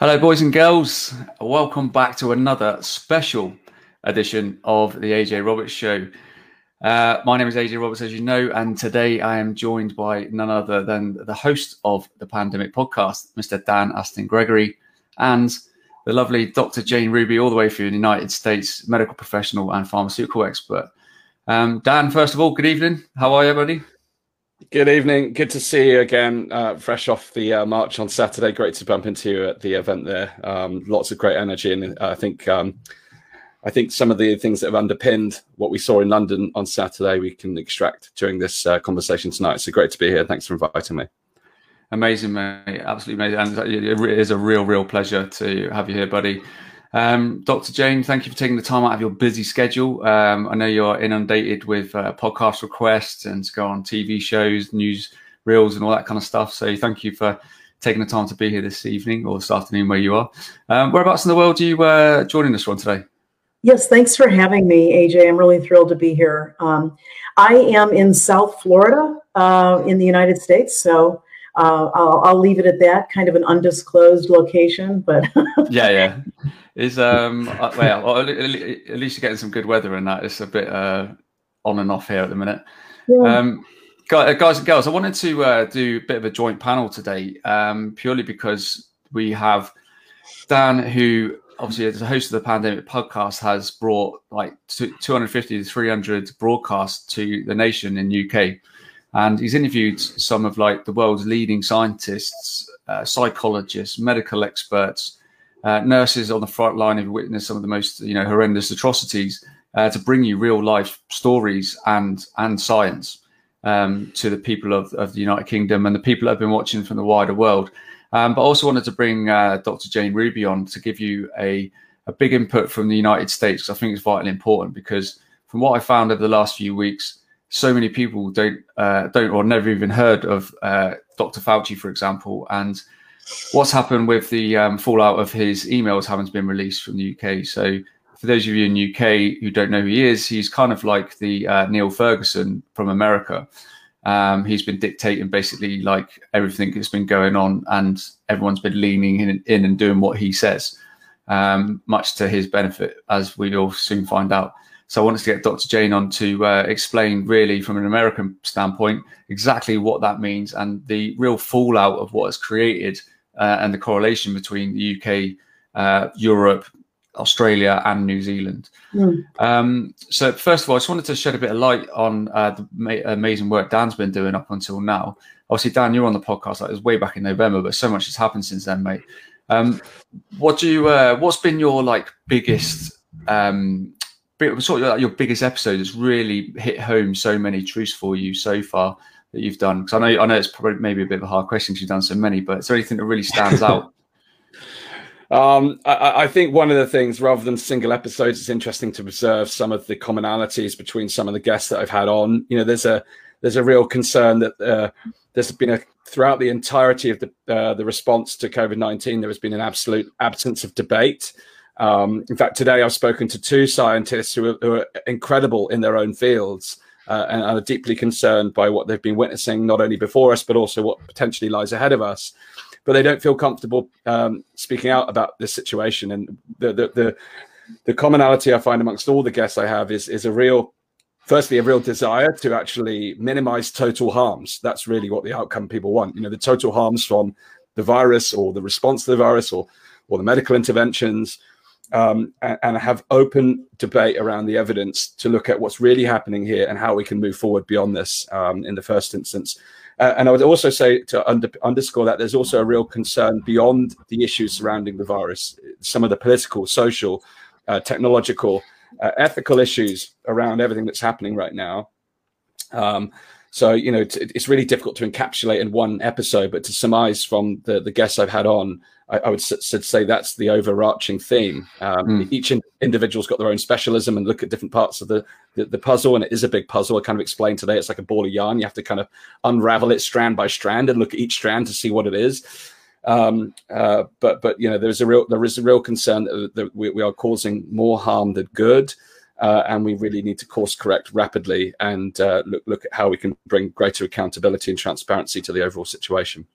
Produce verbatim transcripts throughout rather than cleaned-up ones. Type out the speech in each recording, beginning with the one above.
Hello, boys and girls. Welcome back to another special edition of the A J Roberts Show. Uh, my name is A J Roberts, as you know, and today I am joined by none other than the host of the Pandemic Podcast, Mister Dan Astin-Gregory, and the lovely Doctor Jane Ruby, all the way from the United States, medical professional and pharmaceutical expert. Um, Dan, first of all, good evening. How are you, buddy? Good evening. Good to see you again. Uh, fresh off the uh, march on Saturday. Great to bump into you at the event there. Um, lots of great energy. And I think um, I think some of the things that have underpinned what we saw in London on Saturday, we can extract during this uh, conversation tonight. So great to be here. Thanks for inviting me. Amazing, mate. Absolutely amazing. And it is a real, real pleasure to have you here, buddy. Um, Doctor Jane, thank you for taking the time out of your busy schedule. Um, I know you're inundated with uh, podcast requests and to go on T V shows, news reels and all that kind of stuff. So thank you for taking the time to be here this evening or this afternoon where you are. Um, whereabouts in the world are you uh, joining us from today? Yes, thanks for having me, A J. I'm really thrilled to be here. Um, I am in South Florida uh, in the United States. So uh, I'll, I'll leave it at that, kind of an undisclosed location. But yeah, yeah. Is um well at least you're getting some good weather in that. It's a bit uh on and off here at the minute. Yeah. um guys and girls, I wanted to uh do a bit of a joint panel today, um purely because we have Dan, who obviously as a host of the Pandemic Podcast has brought like two hundred fifty to three hundred broadcasts to the nation in U K, and he's interviewed some of like the world's leading scientists, uh, psychologists, medical experts, Uh, nurses on the front line have witnessed some of the most, you know, horrendous atrocities, uh, to bring you real life stories and and science um, to the people of, of the United Kingdom and the people that have been watching from the wider world. Um, but I also wanted to bring uh, Doctor Jane Ruby on to give you a, a big input from the United States, because I think it's vitally important, because from what I found over the last few weeks, so many people don't, uh, don't or never even heard of uh, Doctor Fauci, for example, and what's happened with the um, fallout of his emails having been released from the U K. So for those of you in the U K who don't know who he is, he's kind of like the uh, Neil Ferguson from America. Um, he's been dictating basically like everything that's been going on, and everyone's been leaning in, in and doing what he says, um, much to his benefit, as we all soon find out. So I wanted to get Doctor Jane on to uh, explain really from an American standpoint exactly what that means and the real fallout of what has created uh, and the correlation between the U K, uh, Europe, Australia and New Zealand. Mm. Um, so first of all, I just wanted to shed a bit of light on uh, the ma- amazing work Dan's been doing up until now. Obviously, Dan, you're on the podcast. Like, it was way back in November, but so much has happened since then, mate. Um, what do you, uh, what's been your like biggest... Um, sort of your biggest episode has really hit home so many truths for you so far that you've done? Because I know I know it's probably maybe a bit of a hard question because you've done so many, but is there anything that really stands out? Um, I, I think one of the things, rather than single episodes, it's interesting to observe some of the commonalities between some of the guests that I've had on. You know, there's a there's a real concern that uh, there's been a throughout the entirety of the uh, the response to COVID nineteen, there has been an absolute absence of debate. Um, in fact, today I've spoken to two scientists who are, who are incredible in their own fields uh, and are deeply concerned by what they've been witnessing, not only before us, but also what potentially lies ahead of us. But they don't feel comfortable um, speaking out about this situation. And the, the, the, the commonality I find amongst all the guests I have is, is a real, firstly, a real desire to actually minimize total harms. That's really what the outcome people want. You know, the total harms from the virus or the response to the virus or, or the medical interventions. Um, and, and have open debate around the evidence to look at what's really happening here and how we can move forward beyond this um, in the first instance. Uh, and I would also say to under, underscore that there's also a real concern beyond the issues surrounding the virus, some of the political, social, uh, technological, uh, ethical issues around everything that's happening right now. Um, so, you know, it's, it's really difficult to encapsulate in one episode, but to surmise from the, the guests I've had on, I would say that's the overarching theme. Um, mm. Each individual's got their own specialism and look at different parts of the, the, the puzzle. And it is a big puzzle. I kind of explained today, it's like a ball of yarn. You have to kind of unravel it strand by strand and look at each strand to see what it is. Um, uh, but, but you know, there's a real, there is a real concern that, that we, we are causing more harm than good. Uh, and we really need to course correct rapidly and uh, look, look at how we can bring greater accountability and transparency to the overall situation.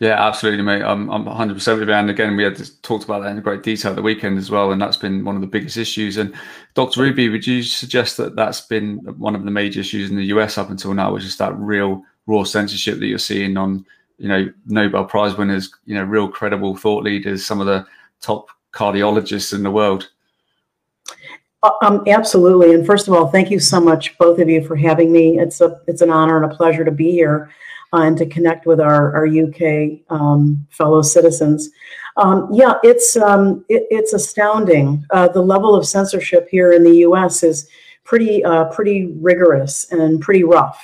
Yeah, absolutely, mate. I'm, I'm one hundred percent with you. And again, we had talked about that in great detail the weekend as well, and that's been one of the biggest issues. And Doctor Ruby, would you suggest that that's been one of the major issues in the U S up until now, which is that real raw censorship that you're seeing on, you know, Nobel Prize winners, you know, real credible thought leaders, some of the top cardiologists in the world? Um, absolutely. And first of all, thank you so much, both of you, for having me. It's a it's an honor and a pleasure to be here. Uh, and to connect with our, our U K um, fellow citizens. Um, yeah, it's um, it, it's astounding. Uh, the level of censorship here in the U S is pretty uh, pretty rigorous and pretty rough.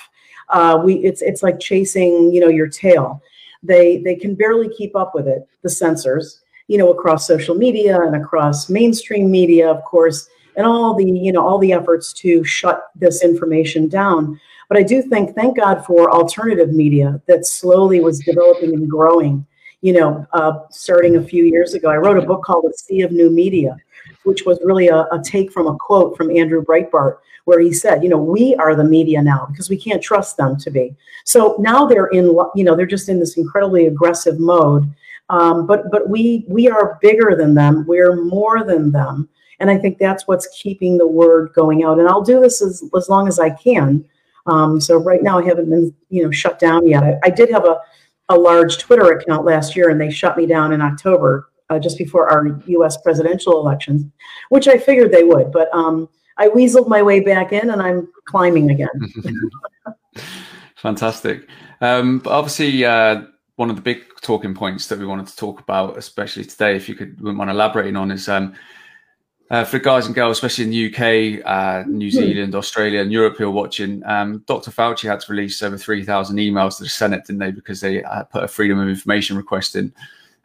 Uh, we it's it's like chasing, you know, your tail. They they can barely keep up with it, the censors, you know, across social media and across mainstream media, of course, and all the, you know, all the efforts to shut this information down. But I do think, thank God for alternative media that slowly was developing and growing, you know, uh, starting a few years ago. I wrote a book called The Sea of New Media, which was really a, a take from a quote from Andrew Breitbart, where he said, you know, we are the media now because we can't trust them to be. So now they're in, you know, they're just in this incredibly aggressive mode. Um, but but we we are bigger than them. We're more than them. And I think that's what's keeping the word going out. And I'll do this as, as long as I can. Um, so right now I haven't been, you know, shut down yet. I, I did have a, a large Twitter account last year, and they shut me down in October, uh, just before our U S presidential elections, which I figured they would. But um, I weaseled my way back in, and I'm climbing again. Fantastic. Um, but obviously, uh, one of the big talking points that we wanted to talk about, especially today, if you could, wouldn't mind elaborating on, is um, Uh, for guys and girls, especially in the U K, uh, New Zealand, Australia and Europe who are watching, um, Doctor Fauci had to release over three thousand emails to the Senate, didn't they? Because they uh, put a Freedom of Information request in.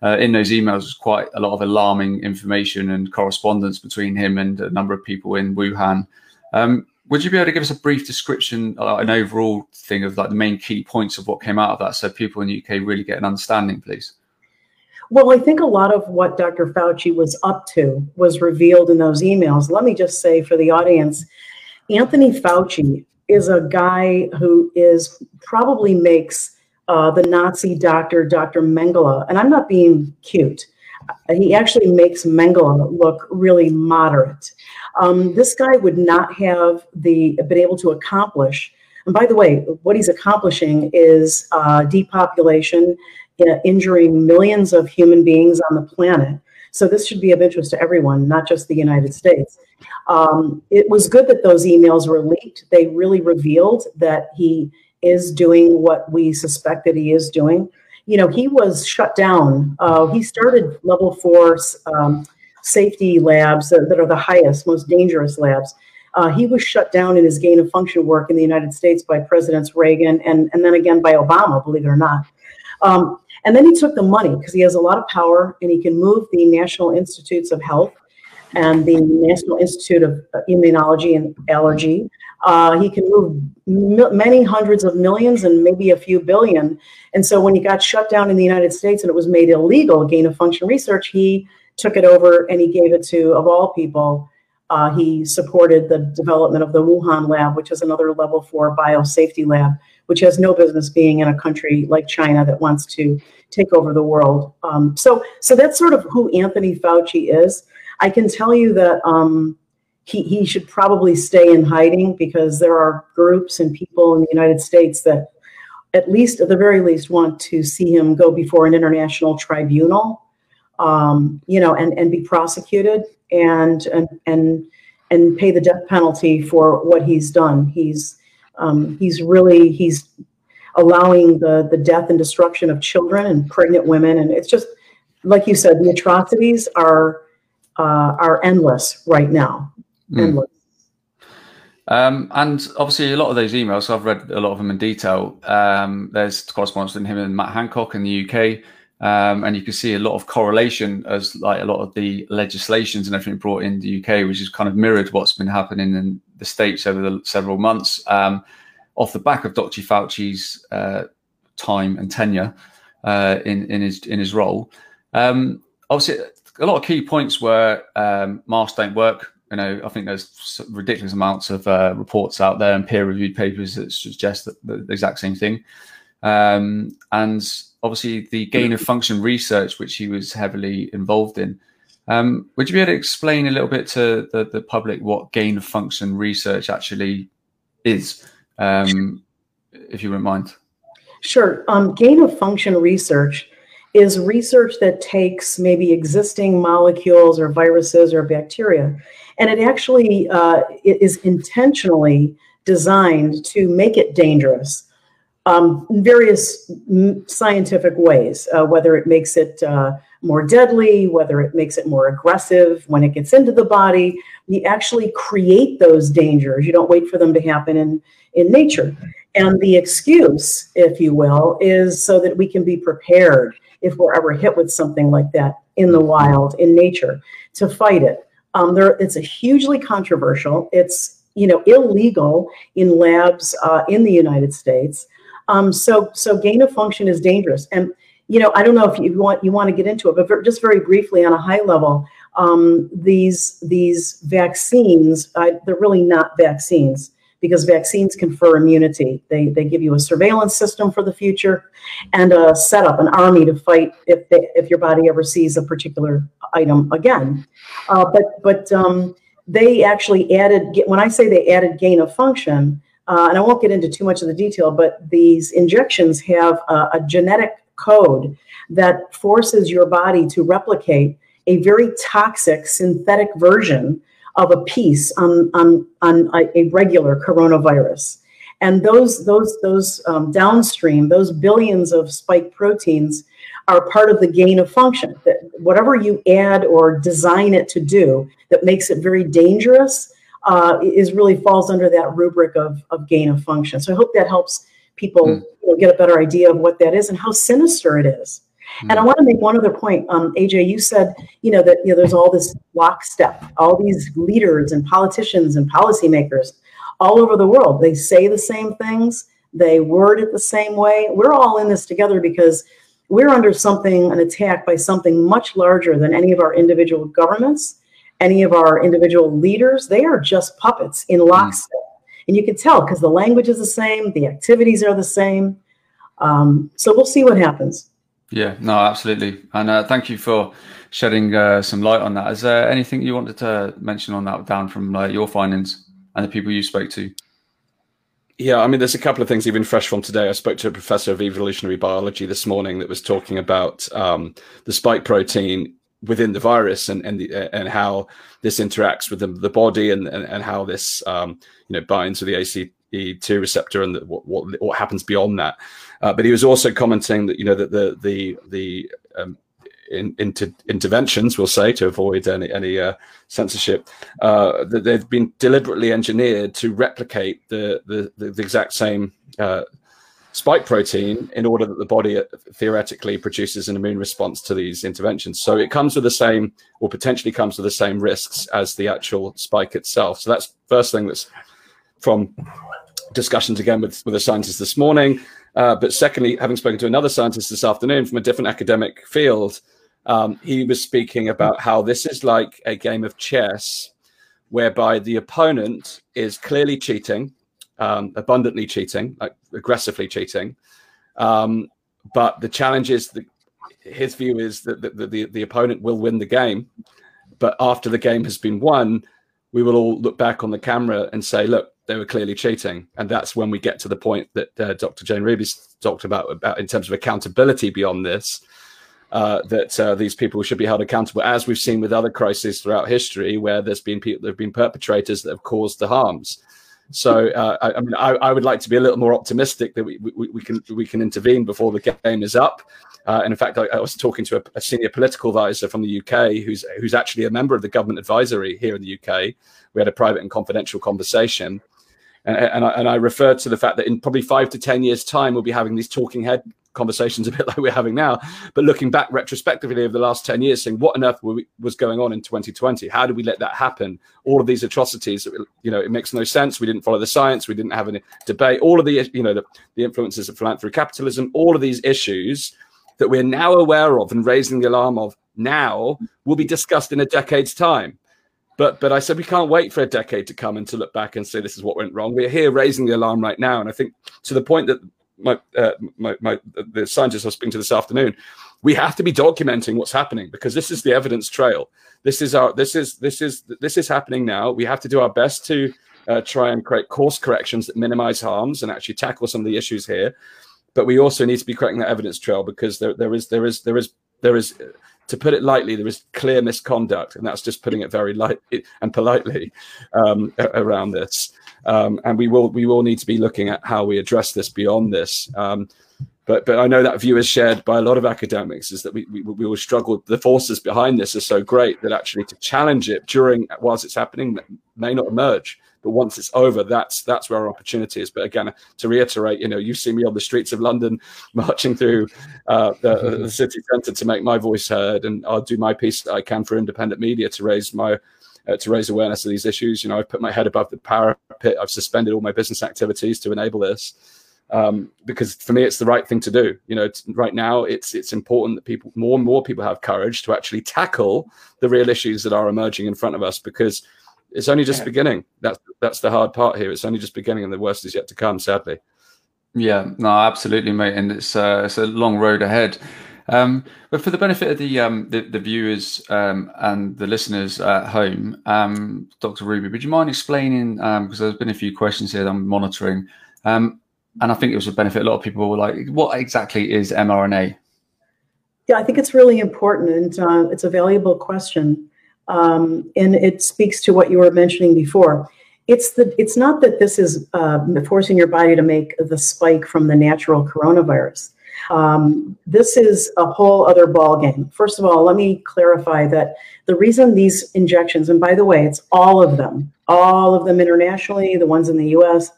Uh, in those emails was quite a lot of alarming information and correspondence between him and a number of people in Wuhan. Um, would you be able to give us a brief description, uh, an overall thing of like the main key points of what came out of that, so people in the U K really get an understanding, please? Well, I think a lot of what Doctor Fauci was up to was revealed in those emails. Let me just say for the audience, Anthony Fauci is a guy who is probably makes uh, the Nazi doctor, Doctor Mengele, and I'm not being cute. He actually makes Mengele look really moderate. Um, this guy would not have the been able to accomplish, and by the way, what he's accomplishing is uh, depopulation, injuring millions of human beings on the planet. So this should be of interest to everyone, not just the United States. Um, it was good that those emails were leaked. They really revealed that he is doing what we suspect that he is doing. You know, he was shut down. Uh, he started level four um, safety labs that, that are the highest, most dangerous labs. Uh, he was shut down in his gain of function work in the United States by Presidents Reagan and, and then again by Obama, believe it or not. Um, and then he took the money because he has a lot of power and he can move the National Institutes of Health and the National Institute of Immunology and Allergy. Uh, he can move m- many hundreds of millions and maybe a few billion. And so when he got shut down in the United States and it was made illegal, gain of function research, he took it over and he gave it to, of all people, uh, he supported the development of the Wuhan lab, which is another level four biosafety lab, which has no business being in a country like China that wants to take over the world. Um, so, so that's sort of who Anthony Fauci is. I can tell you that um, he, he should probably stay in hiding because there are groups and people in the United States that at least, at the very least, want to see him go before an international tribunal, um, you know, and, and be prosecuted and, and, and, and pay the death penalty for what he's done. He's, Um, he's really, he's allowing the, the death and destruction of children and pregnant women. And it's just, like you said, the atrocities are uh, are endless right now. Mm. Endless. Um, and obviously a lot of those emails, so I've read a lot of them in detail. Um, there's correspondence between him and Matt Hancock in the U K. Um, and you can see a lot of correlation as like a lot of the legislations and everything brought in the U K, which is kind of mirrored what's been happening in the States over the several months, um, off the back of Doctor Fauci's uh, time and tenure uh, in, in his in his role. Um, obviously, a lot of key points were um, masks don't work. You know, I think there's ridiculous amounts of uh, reports out there and peer-reviewed papers that suggest that the exact same thing. Um, and obviously the gain of function research, which he was heavily involved in. Um, would you be able to explain a little bit to the, the public what gain of function research actually is, um, if you wouldn't mind? Sure. Um, gain of function research is research that takes maybe existing molecules or viruses or bacteria, and it actually uh, is intentionally designed to make it dangerous um, in various scientific ways, uh, whether it makes it uh, more deadly, whether it makes it more aggressive when it gets into the body. You actually create those dangers. You don't wait for them to happen in, in nature. And the excuse, if you will, is so that we can be prepared if we're ever hit with something like that in the wild, in nature, to fight it. Um, there, it's a hugely controversial. It's, you know, illegal in labs uh, in the United States. Um, so, so gain of function is dangerous. And, you know, I don't know if you want you want to get into it, but just very briefly on a high level, um, these these vaccines, uh, they're really not vaccines, because vaccines confer immunity. They, they give you a surveillance system for the future and a setup, an army to fight if they, if your body ever sees a particular item again. Uh, but but um, they actually added, when I say they added gain of function, uh, and I won't get into too much of the detail, but these injections have a, a genetic code that forces your body to replicate a very toxic synthetic version of a piece on, on, on a regular coronavirus. And those, those, those um, downstream, those billions of spike proteins are part of the gain of function. That whatever you add or design it to do that makes it very dangerous uh, is really falls under that rubric of, of gain of function. So I hope that helps people mm. you know, get a better idea of what that is and how sinister it is. And I want to make one other point. Um, A J, you said, you know, that, you know, there's all this lockstep, all these leaders and politicians and policymakers all over the world. They say the same things. They word it the same way. We're all in this together because we're under something, an attack by something much larger than any of our individual governments, any of our individual leaders. They are just puppets in lockstep. And you can tell because the language is the same. The activities are the same. Um, so we'll see what happens. Yeah, no, absolutely. And uh, thank you for shedding uh, some light on that. Is there anything you wanted to mention on that, Dan, from uh, your findings and the people you spoke to? Yeah, I mean, there's a couple of things even fresh from today. I spoke to a professor of evolutionary biology this morning that was talking about um, the spike protein within the virus and and, the, and how this interacts with the, the body and, and, and how this um, you know binds with the A C E two receptor and the, what, what what happens beyond that. Uh, but he was also commenting that, you know, that the the the um, in, inter interventions, we'll say, to avoid any any uh, censorship, uh, that they've been deliberately engineered to replicate the the, the exact same uh, spike protein in order that the body theoretically produces an immune response to these interventions. So it comes with the same, or potentially comes with the same risks as the actual spike itself. So that's the first thing that's from discussions again with with a scientist this morning. Uh, but secondly, having spoken to another scientist this afternoon from a different academic field, um, he was speaking about how this is like a game of chess whereby the opponent is clearly cheating, um, abundantly cheating, like aggressively cheating. Um, but the challenge is, the, his view is that the, the, the opponent will win the game. But after the game has been won, we will all look back on the camera and say, look, they were clearly cheating. And that's when we get to the point that uh, Doctor Jane Ruby's talked about, about in terms of accountability beyond this, uh, that uh, these people should be held accountable, as we've seen with other crises throughout history where there's been people, there have been perpetrators that have caused the harms. So uh, I, I mean, I, I would like to be a little more optimistic that we, we, we can we can intervene before the game is up. Uh, and in fact, I, I was talking to a, a senior political advisor from the U K who's who's actually a member of the government advisory here in the U K. We had a private and confidential conversation. And, and, I, and I referred to the fact that in probably five to ten years' time, we'll be having these talking head conversations a bit like we're having now, but looking back retrospectively over the last ten years, saying what on earth were we, was going on in twenty twenty? How did we let that happen? All of these atrocities, you know, it makes no sense. We didn't follow the science. We didn't have any debate. All of the, you know, the, the influences of philanthropy, capitalism, all of these issues that we're now aware of and raising the alarm of now will be discussed in a decade's time. But but I said, we can't wait for a decade to come and to look back and say, this is what went wrong. We're here raising the alarm right now. And I think to the point that my, uh, my, my the scientists I was speaking to this afternoon, we have to be documenting what's happening, because this is the evidence trail. This is our this is this is this is happening now. We have to do our best to uh, try and create course corrections that minimize harms and actually tackle some of the issues here. But we also need to be creating that evidence trail, because there there is there is there is there is to put it lightly, there is clear misconduct, and that's just putting it very lightly and politely um, around this. Um, and we will we will need to be looking at how we address this beyond this. Um, but but I know that view is shared by a lot of academics, is that we we, we will struggle. The forces behind this are so great that actually to challenge it during whilst it's happening may not emerge. But once it's over, that's that's where our opportunity is. But again, to reiterate, you know, you see me on the streets of London, marching through uh, the, the city centre to make my voice heard, and I'll do my piece that I can for independent media to raise my uh, to raise awareness of these issues. You know, I've put my head above the parapet. I've suspended all my business activities to enable this, um, because for me, it's the right thing to do. You know, it's, right now, it's it's important that people, more and more people, have courage to actually tackle the real issues that are emerging in front of us, because it's only just beginning. That's that's the hard part here. It's only just beginning, and the worst is yet to come, sadly. Yeah, no, absolutely, mate. And it's uh, it's a long road ahead. Um, but for the benefit of the um, the, the viewers um, and the listeners at home, um, Doctor Ruby, would you mind explaining? Um, because there's been a few questions here that I'm monitoring, um, and I think it was a benefit. A lot of people were like, "What exactly is mRNA?" Yeah, I think it's really important. Uh, it's a valuable question. Um, and it speaks to what you were mentioning before. It's the it's not that this is uh, forcing your body to make the spike from the natural coronavirus. Um, this is a whole other ballgame. First of all, let me clarify that the reason these injections, and by the way, it's all of them, all of them internationally, the ones in the U S,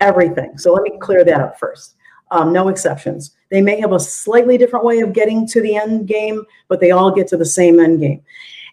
everything. So let me clear that up first. Um, no exceptions. They may have a slightly different way of getting to the end game, but they all get to the same end game.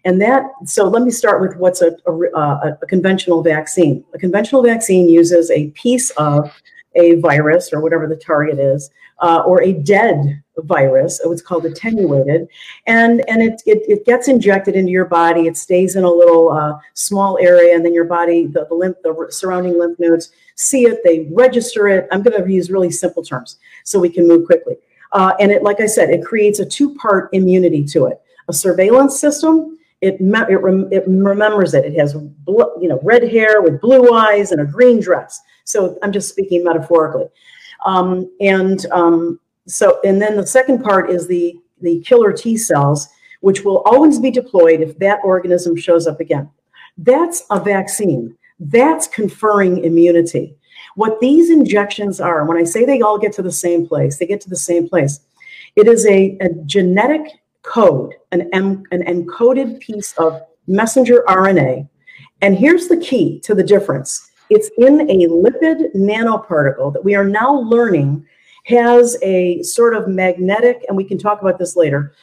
And that, so let me start with what's a, a, a, a conventional vaccine. A conventional vaccine uses a piece of a virus, or whatever the target is, uh, or a dead virus, it's called attenuated, and, and it, it, it gets injected into your body, it stays in a little uh, small area, and then your body, the, the, lymph, the surrounding lymph nodes see it, they register it. I'm gonna use really simple terms so we can move quickly. Uh, and it, like I said, it creates a two-part immunity to it. A surveillance system, It, it, rem it remembers it. It has you know, red hair with blue eyes and a green dress. So I'm just speaking metaphorically. Um, and um, so, and then the second part is the, the killer T cells, which will always be deployed if that organism shows up again. That's a vaccine. That's conferring immunity. What these injections are, and when I say they all get to the same place, they get to the same place. It is a, a genetic code, an, M, an encoded piece of messenger R N A. And here's the key to the difference. It's in a lipid nanoparticle that we are now learning has a sort of magnetic, and we can talk about this later,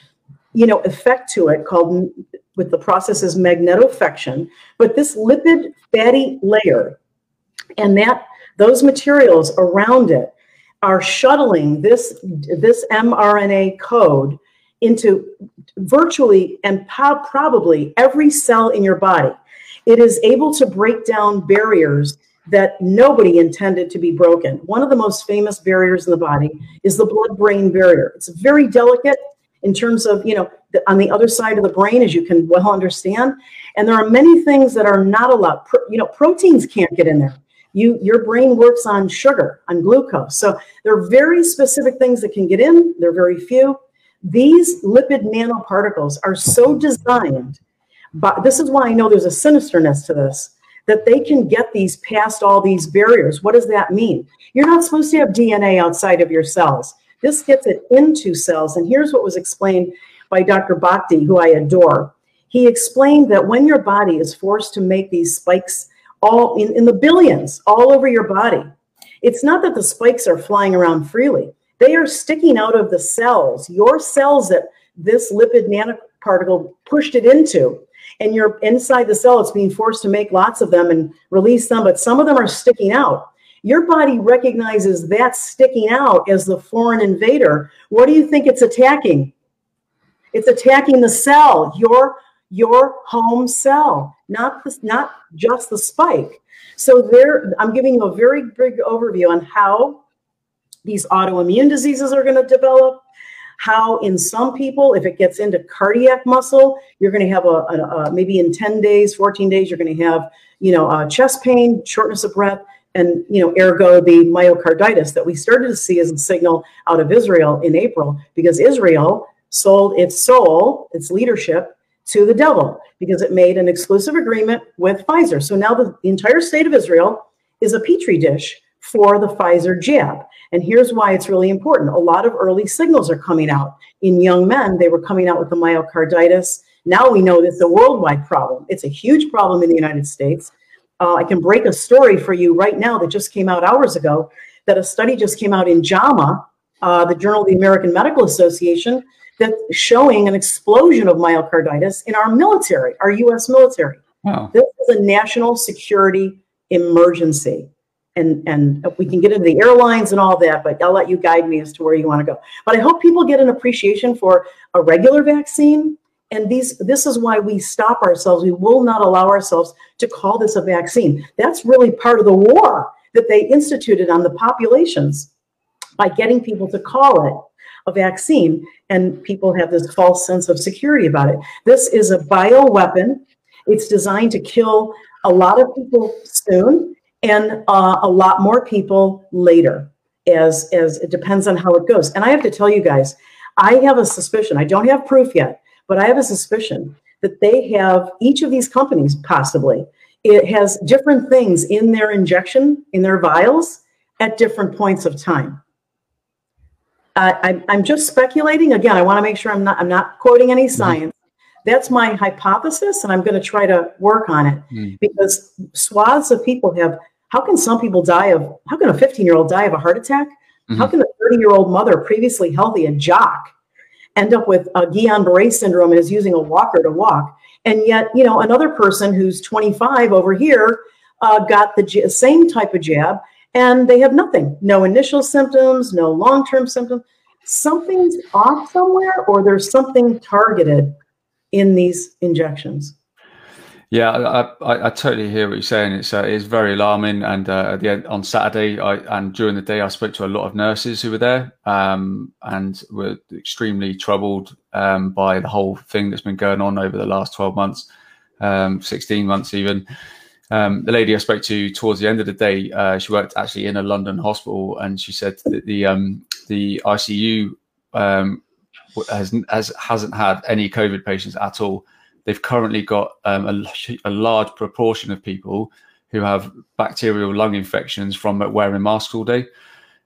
you know, effect to it called, with the process is magnetofection, but this lipid fatty layer and that those materials around it are shuttling this, this mRNA code into virtually and probably every cell in your body. It is able to break down barriers that nobody intended to be broken. One of the most famous barriers in the body is the blood-brain barrier. It's very delicate in terms of, you know, the, on the other side of the brain, as you can well understand. And there are many things that are not allowed. Pro, you know, proteins can't get in there. You, your brain works on sugar, on glucose. So there are very specific things that can get in. There are very few. These lipid nanoparticles are so designed, but this is why I know there's a sinisterness to this, that they can get these past all these barriers. What does that mean? You're not supposed to have D N A outside of your cells. This gets it into cells. And here's what was explained by Doctor Bhakti, who I adore. He explained that when your body is forced to make these spikes all in, in the billions all over your body, it's not that the spikes are flying around freely. They are sticking out of the cells, your cells that this lipid nanoparticle pushed it into. And you're inside the cell, it's being forced to make lots of them and release them, but some of them are sticking out. Your body recognizes that sticking out as the foreign invader. What do you think it's attacking? It's attacking the cell, your, your home cell, not, the, not just the spike. So there, I'm giving you a very big overview on how these autoimmune diseases are going to develop, how in some people, if it gets into cardiac muscle, you're going to have a, a, a maybe in ten days, fourteen days, you're going to have, you know, uh, chest pain, shortness of breath, and, you know, ergo the myocarditis that we started to see as a signal out of Israel in April, because Israel sold its soul, its leadership, to the devil, because it made an exclusive agreement with Pfizer. So now the entire state of Israel is a petri dish for the Pfizer jab. And here's why it's really important. A lot of early signals are coming out. In young men, they were coming out with the myocarditis. Now we know it's a worldwide problem. It's a huge problem in the United States. Uh, I can break a story for you right now that just came out hours ago, that a study just came out in JAMA, uh, the Journal of the American Medical Association, that's showing an explosion of myocarditis in our military, our U S military. Wow. This is a national security emergency. And, and we can get into the airlines and all that, but I'll let you guide me as to where you want to go. But I hope people get an appreciation for a regular vaccine. And these, this is why we stop ourselves. We will not allow ourselves to call this a vaccine. That's really part of the war that they instituted on the populations by getting people to call it a vaccine. And people have this false sense of security about it. This is a bioweapon. It's designed to kill a lot of people soon, and uh, a lot more people later, as, as it depends on how it goes. And I have to tell you guys, I have a suspicion, I don't have proof yet, but I have a suspicion that they have, each of these companies possibly, it has different things in their injection, in their vials, at different points of time. Uh, I, I'm just speculating. Again, I wanna make sure I'm not, I'm not quoting any science. That's my hypothesis, and I'm going to try to work on it, mm. because swaths of people have, how can some people die of, how can a fifteen-year-old die of a heart attack? Mm-hmm. How can a thirty-year-old mother, previously healthy, a jock, end up with a Guillain-Barré syndrome and is using a walker to walk? And yet, you know, another person who's twenty-five over here uh, got the j- same type of jab, and they have nothing, no initial symptoms, no long-term symptoms. Something's off somewhere, or there's something targeted in these injections. Yeah, I, I, I totally hear what you're saying. It's uh, it's very alarming. And uh, at the end, on Saturday I, and during the day, I spoke to a lot of nurses who were there um, and were extremely troubled um, by the whole thing that's been going on over the last twelve months, um, sixteen months even. Um, the lady I spoke to towards the end of the day, uh, she worked actually in a London hospital, and she said that the um, the I C U um, Has, has hasn't had any COVID patients at all. They've currently got um, a, a large proportion of people who have bacterial lung infections from wearing masks all day,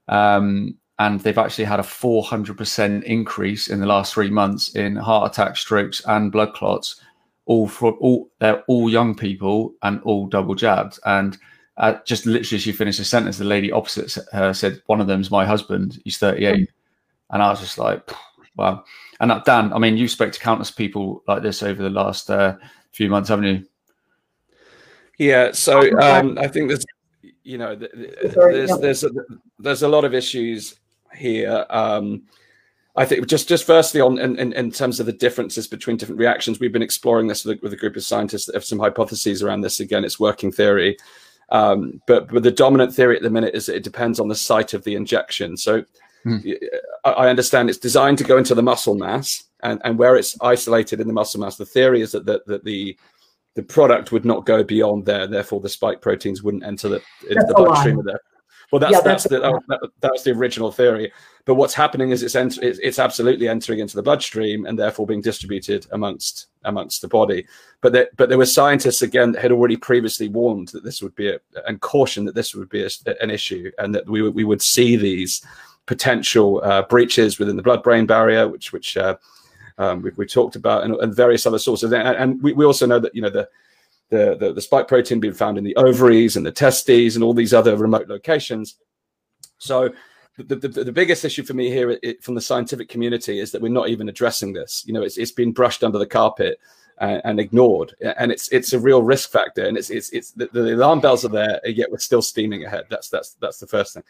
um, and they've actually had a four hundred percent increase in the last three months in heart attacks, strokes, and blood clots. All for all, they're all young people and all double jabbed. And uh, just literally, she finished a sentence. The lady opposite her said, "One of them's my husband. He's thirty-eight," and I was just like. Wow. And uh, Dan, I mean, you spoke to countless people like this over the last uh, few months, haven't you? Yeah. So um, I think there's, you know, there's there's a, there's a lot of issues here. Um, I think just just firstly on in, in terms of the differences between different reactions, we've been exploring this with, with a group of scientists that have some hypotheses around this. Again, it's working theory. Um, but, but the dominant theory at the minute is that it depends on the site of the injection. So Mm. I understand it's designed to go into the muscle mass, and, and where it's isolated in the muscle mass, the theory is that the, that the the product would not go beyond there. Therefore, the spike proteins wouldn't enter the into the bloodstream of there. Well, that's yeah, that's, that's the oh, that, that's the original theory. But what's happening is it's, ent- it's it's absolutely entering into the bloodstream and therefore being distributed amongst amongst the body. But there, but there were scientists again that had already previously warned that this would be a, and cautioned that this would be a, an issue, and that we w- we would see these. potential uh, breaches within the blood-brain barrier, which which uh, um, we, we talked about, and, and various other sources. And, and we, we also know that you know the, the the the spike protein being found in the ovaries and the testes and all these other remote locations. So the the, the biggest issue for me here it, from the scientific community is that we're not even addressing this. You know, it's it's been brushed under the carpet and, and ignored, and it's it's a real risk factor. And it's it's it's the, the alarm bells are there, yet we're still steaming ahead. That's that's that's the first thing.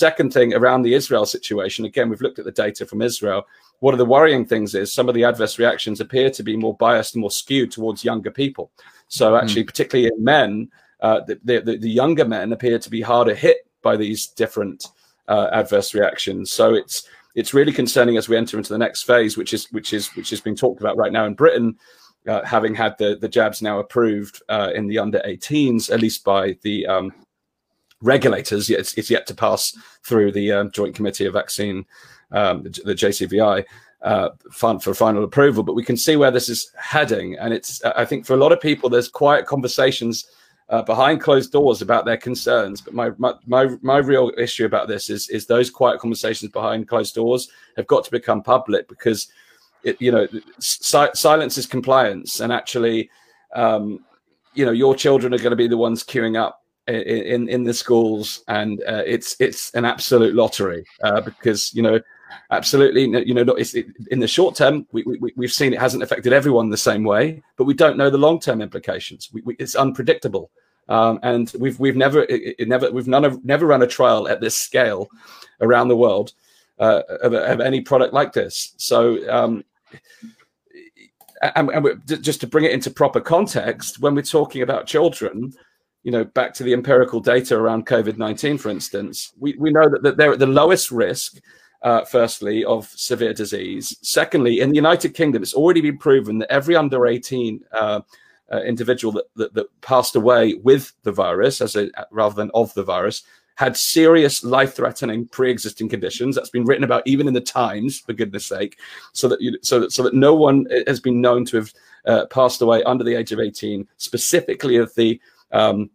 Second thing, around the Israel situation, again, we've looked at the data from Israel. One of the worrying things is some of the adverse reactions appear to be more biased and more skewed towards younger people. So actually, mm-hmm. particularly in men, uh, the, the the younger men appear to be harder hit by these different uh, adverse reactions. So it's it's really concerning as we enter into the next phase, which is which is which is being talked about right now in Britain, uh, having had the the jabs now approved uh, in the under eighteens, at least by the um, regulators. It's, it's yet to pass through the um, Joint Committee of Vaccine, um, the, the J C V I. Uh, fund for final approval, but we can see where this is heading. And it's, I think for a lot of people, there's quiet conversations uh, behind closed doors about their concerns. But my, my, my, my real issue about this is, is those quiet conversations behind closed doors have got to become public, because it, you know, si silence is compliance. And actually, um, you know, your children are going to be the ones queuing up in, in, in the schools. And uh, it's, it's an absolute lottery uh, because, you know, absolutely, you know, not, it's, it, in the short term, we, we, we've seen it hasn't affected everyone the same way, but we don't know the long-term implications. We, we, it's unpredictable, um, and we've we've never it, it never we've none of, never run a trial at this scale around the world uh, of, of any product like this. So, um, and, and we're, just to bring it into proper context, when we're talking about children, you know, back to the empirical data around COVID nineteen, for instance, we we know that, that they're at the lowest risk. Uh, firstly, of severe disease. Secondly, in the United Kingdom, it's already been proven that every under eighteen uh, uh, individual that, that, that passed away with the virus, as a, rather than of the virus, had serious life-threatening pre-existing conditions. That's been written about even in the Times, for goodness' sake. So that you, so that so that no one has been known to have uh, passed away under the age of eighteen, specifically of the um,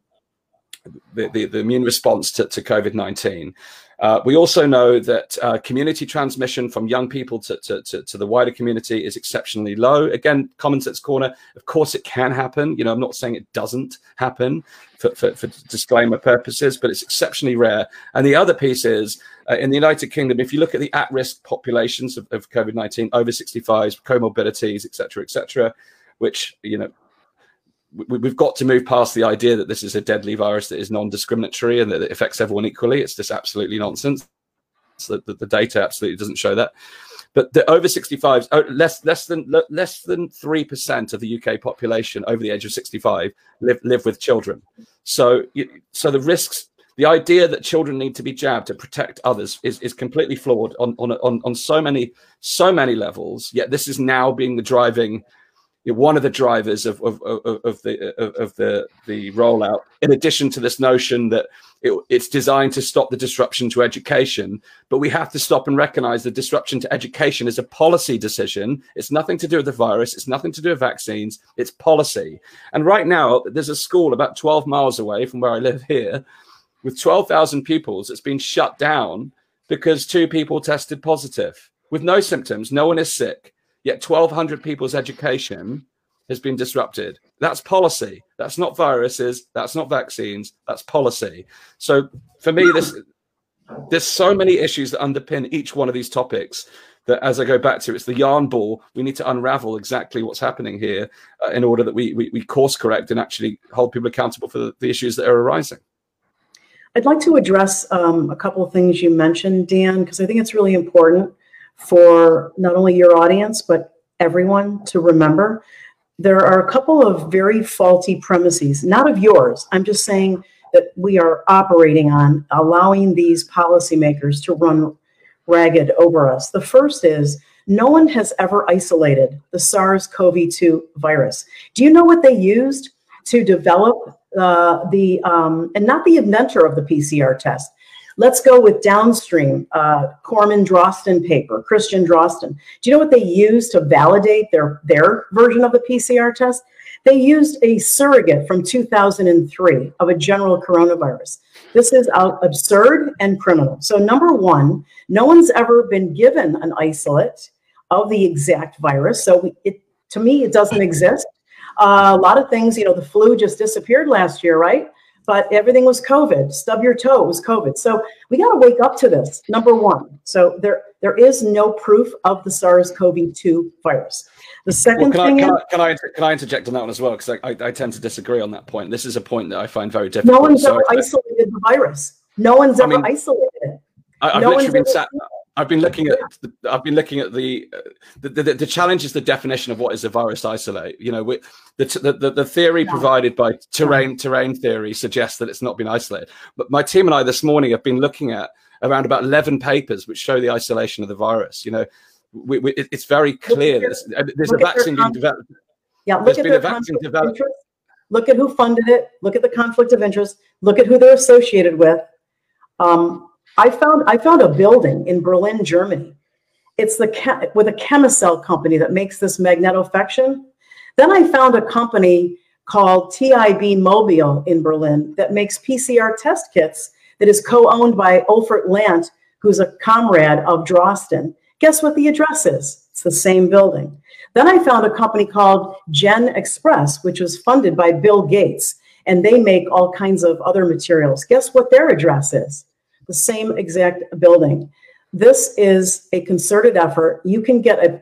the, the the immune response to, to COVID nineteen. Uh, we also know that uh, community transmission from young people to, to, to, to the wider community is exceptionally low. Again, common sense corner, of course it can happen. You know, I'm not saying it doesn't happen for, for, for disclaimer purposes, but it's exceptionally rare. And the other piece is uh, in the United Kingdom, if you look at the at-risk populations of, of COVID nineteen, over sixty-fives, comorbidities, et cetera, et cetera, which, you know, we've got to move past the idea that this is a deadly virus that is non-discriminatory and that it affects everyone equally. It's just absolutely nonsense. So the, the data absolutely doesn't show that. But the over sixty-fives, less less than less than three percent of the U K population over the age of sixty-five live live with children. So so the risks, the idea that children need to be jabbed to protect others is is completely flawed on on on, on so many so many levels. Yet this is now being the driving. One of the drivers of of, of, of the of, of the the rollout, in addition to this notion that it, it's designed to stop the disruption to education, but we have to stop and recognize the disruption to education is a policy decision. It's nothing to do with the virus. It's nothing to do with vaccines. It's policy. And right now, there's a school about twelve miles away from where I live here, with twelve thousand pupils that's been shut down because two people tested positive with no symptoms. No one is sick. Yet twelve hundred people's education has been disrupted. That's policy. That's not viruses. That's not vaccines. That's policy. So for me, this, there's so many issues that underpin each one of these topics that, as I go back to, it's the yarn ball. We need to unravel exactly what's happening here uh, in order that we, we, we course correct and actually hold people accountable for the, the issues that are arising. I'd like to address um, a couple of things you mentioned, Dan, because I think it's really important for not only your audience, but everyone to remember. There are a couple of very faulty premises, not of yours. I'm just saying that we are operating on allowing these policymakers to run ragged over us. The first is, no one has ever isolated the SARS CoV two virus. Do you know what they used to develop uh, the, um, and not the inventor of the P C R test, let's go with downstream, uh, Corman-Drosten paper, Christian Drosten. Do you know what they used to validate their, their version of the P C R test? They used a surrogate from two thousand three of a general coronavirus. This is absurd and criminal. So number one, no one's ever been given an isolate of the exact virus. So we, it, to me, it doesn't exist. Uh, a lot of things, you know, the flu just disappeared last year, right? But everything was COVID. Stub your toe was COVID. So we got to wake up to this, number one. So there, there is no proof of the SARS CoV two virus. The second well, can thing I, can, is, I, can, I, can I interject on that one as well? Because I, I, I tend to disagree on that point. This is a point that I find very difficult. No one's so ever I, isolated the virus. No one's I ever mean, isolated it. I, I've no literally been sat... I've been looking at the, I've been looking at the the, the the challenge is the definition of what is a virus isolate. You know, we, the, the the theory provided by terrain terrain theory suggests that it's not been isolated. But my team and I this morning have been looking at around about eleven papers which show the isolation of the virus. You know, we, we, it's very clear there's, there's a vaccine being developed. Yeah, look at their conflict of interest. Look at who funded it. Look at the conflict of interest. Look at who they're associated with. Um, I found I found a building in Berlin, Germany. It's the with a Chemicell company that makes this magnetofection. Then I found a company called T I B Mobile in Berlin that makes P C R test kits that is co-owned by Olfert Lant, who's a comrade of Drosten. Guess what the address is? It's the same building. Then I found a company called Gen Express, which was funded by Bill Gates, and they make all kinds of other materials. Guess what their address is? The same exact building. This is a concerted effort. You can get a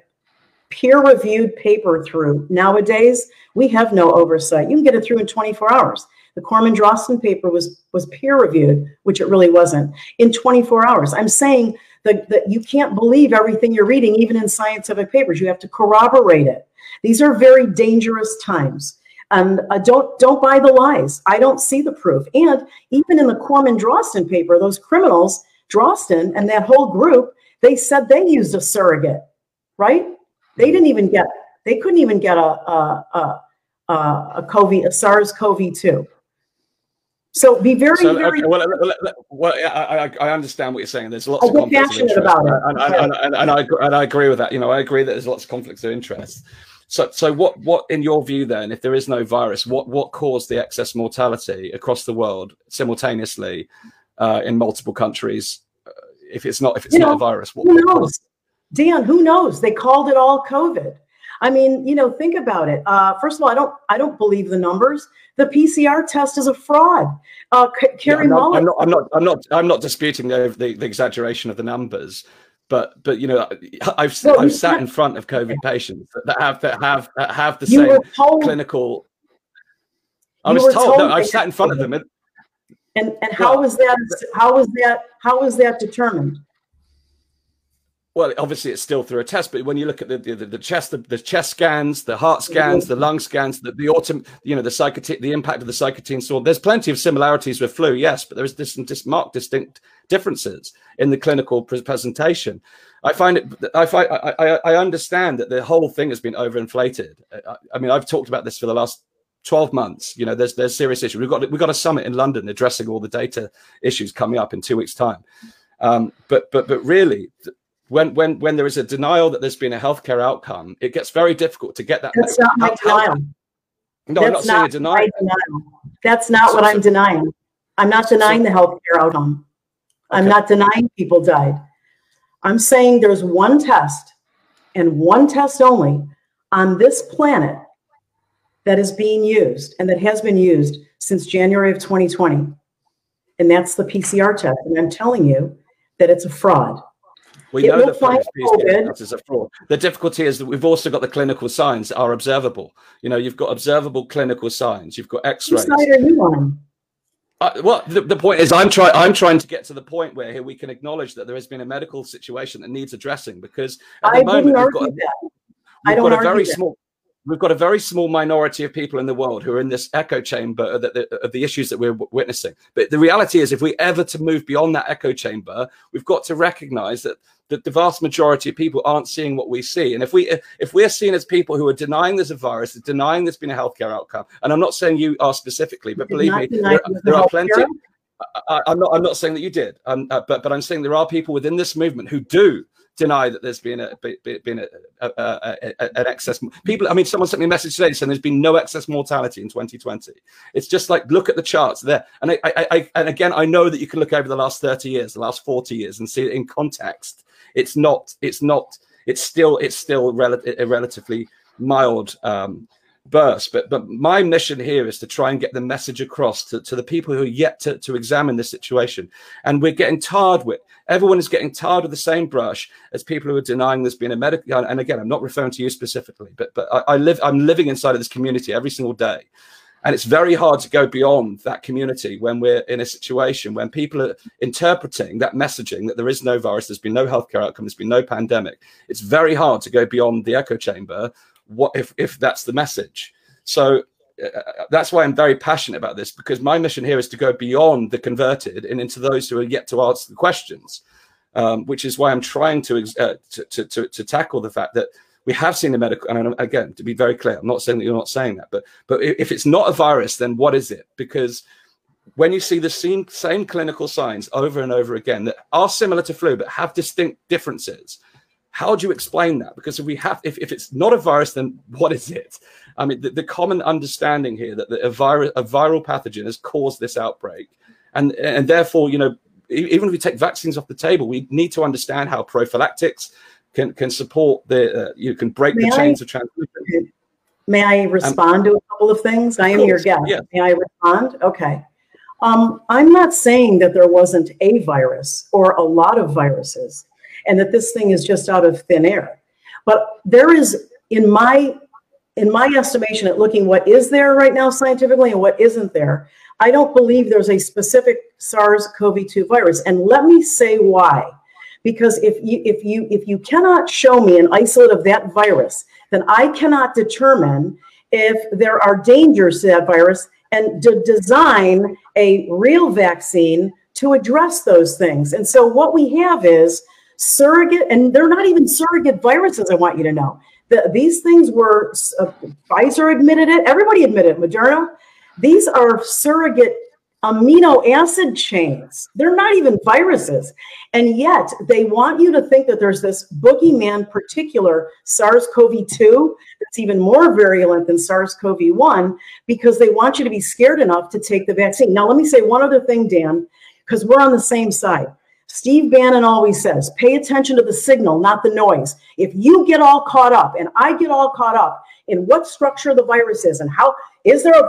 peer-reviewed paper through. Nowadays, we have no oversight. You can get it through in twenty-four hours. The Corman-Drosten paper was, was peer-reviewed, which it really wasn't, in twenty-four hours. I'm saying that, that you can't believe everything you're reading, even in scientific papers. You have to corroborate it. These are very dangerous times. And uh, don't, don't buy the lies. I don't see the proof. And even in the Corman-Drosten paper, those criminals, Drosten and that whole group, they said they used a surrogate, right? They didn't even get, they couldn't even get a, a, a, a, COVID, a SARS-CoV two. So be very, so, very... Okay, well, well I, I understand what you're saying. There's lots I of conflicts of interest. About it. And, okay. and, and, and, I, and I agree with that. You know, I agree that there's lots of conflicts of interest. So, so what, what, in your view then, if there is no virus, what, what caused the excess mortality across the world simultaneously uh, in multiple countries? Uh, if it's not, if it's you not know, a virus, what, who knows? Dan, who knows? They called it all COVID. I mean, you know, think about it. Uh, first of all, I don't, I don't believe the numbers. The P C R test is a fraud. Uh, Carrie Mullis. I'm not, I'm not, I'm not, I'm not disputing the, the, the exaggeration of the numbers, but, but you know, I've, so I've sat not, in front of COVID patients that have, that have, that have the same told, clinical. I was told, told no, I sat in front of them. And, and, and how well, was that? How was that? How was that determined? Well, obviously, it's still through a test, but when you look at the the, the chest, the, the chest scans, the heart scans, the lung scans, the the autumn, you know, the psychotine, the impact of the psychotine sore. There's plenty of similarities with flu, yes, but there is this, this marked distinct differences in the clinical presentation. I find it. I find, I, I I understand that the whole thing has been overinflated. I, I mean, I've talked about this for the last twelve months. You know, there's there's serious issues. We've got we've got a summit in London addressing all the data issues coming up in two weeks' time. Um, but but but really. When, when, when there is a denial that there's been a healthcare outcome, it gets very difficult to get that. That's not my denial. No, I'm not saying a denial. That's not what I'm denying. I'm not denying the healthcare outcome. I'm not denying people died. I'm saying there's one test and one test only on this planet that is being used and that has been used since January of twenty twenty. And that's the P C R test. And I'm telling you that it's a fraud. We know the P C R is a fraud. The difficulty is that we've also got the clinical signs that are observable. You know, you've got observable clinical signs. You've got X-rays. Which side are you on? Uh, well, the, the point is, I'm trying. I'm trying to get to the point where here we can acknowledge that there has been a medical situation that needs addressing. Because at the I moment, we've got, we've I don't got a very that. small. We've got a very small minority of people in the world who are in this echo chamber of the, of the issues that we're witnessing. But the reality is, if we ever to move beyond that echo chamber, we've got to recognize that that the vast majority of people aren't seeing what we see. And if, we, if we're seen as people who are denying there's a virus, denying there's been a healthcare outcome, and I'm not saying you are specifically, but believe me, there, there are plenty. I, I'm, not, I'm not saying that you did, um, uh, but, but I'm saying there are people within this movement who do deny that there's been a been a, a, a, a, an excess. People, I mean, someone sent me a message today saying there's been no excess mortality in twenty twenty. It's just like, look at the charts there. And I, I, I and again, I know that you can look over the last thirty years, the last forty years, and see it in context. It's not. It's not. It's still. It's still rel a relatively mild um, burst. But but my mission here is to try and get the message across to, to the people who are yet to, to examine this situation. And we're getting tarred with. Everyone is getting tarred with the same brush as people who are denying there's been a medical. And again, I'm not referring to you specifically, but but I, I live. I'm living inside of this community every single day. And it's very hard to go beyond that community when we're in a situation when people are interpreting that messaging that there is no virus, there's been no healthcare outcome, there's been no pandemic. It's very hard to go beyond the echo chamber. What if, if that's the message? So uh, that's why I'm very passionate about this, because my mission here is to go beyond the converted and into those who are yet to answer the questions, um, which is why I'm trying to, uh, to, to, to, to tackle the fact that we have seen the medical, and again, to be very clear, I'm not saying that you're not saying that, but but if it's not a virus, then what is it? Because when you see the same, same clinical signs over and over again that are similar to flu, but have distinct differences, how do you explain that? Because if we have, if, if it's not a virus, then what is it? I mean, the, the common understanding here that the, a, virus, a viral pathogen has caused this outbreak. And, and therefore, you know, even if we take vaccines off the table, we need to understand how prophylactics Can can support the uh, you can break may the chains I, of transmission. May I respond um, to a couple of things? Of I am course, your guest. Yeah. May I respond? Okay. Um, I'm not saying that there wasn't a virus or a lot of viruses, and that this thing is just out of thin air. But there is, in my in my estimation, at looking what is there right now scientifically and what isn't there, I don't believe there's a specific SARS-CoV two virus. And let me say why. Because if you, if you, if you cannot show me an isolate of that virus, then I cannot determine if there are dangers to that virus and to design a real vaccine to address those things. And so what we have is surrogate, and they're not even surrogate viruses, I want you to know. The, these things were, uh, Pfizer admitted it, everybody admitted it, Moderna. These are surrogate amino acid chains. They're not even viruses. And yet they want you to think that there's this boogeyman particular SARS-CoV two that's even more virulent than SARS-CoV one, because they want you to be scared enough to take the vaccine. Now, let me say one other thing, Dan, because we're on the same side. Steve Bannon always says, pay attention to the signal, not the noise. If you get all caught up, and I get all caught up in what structure the virus is and how, is there a,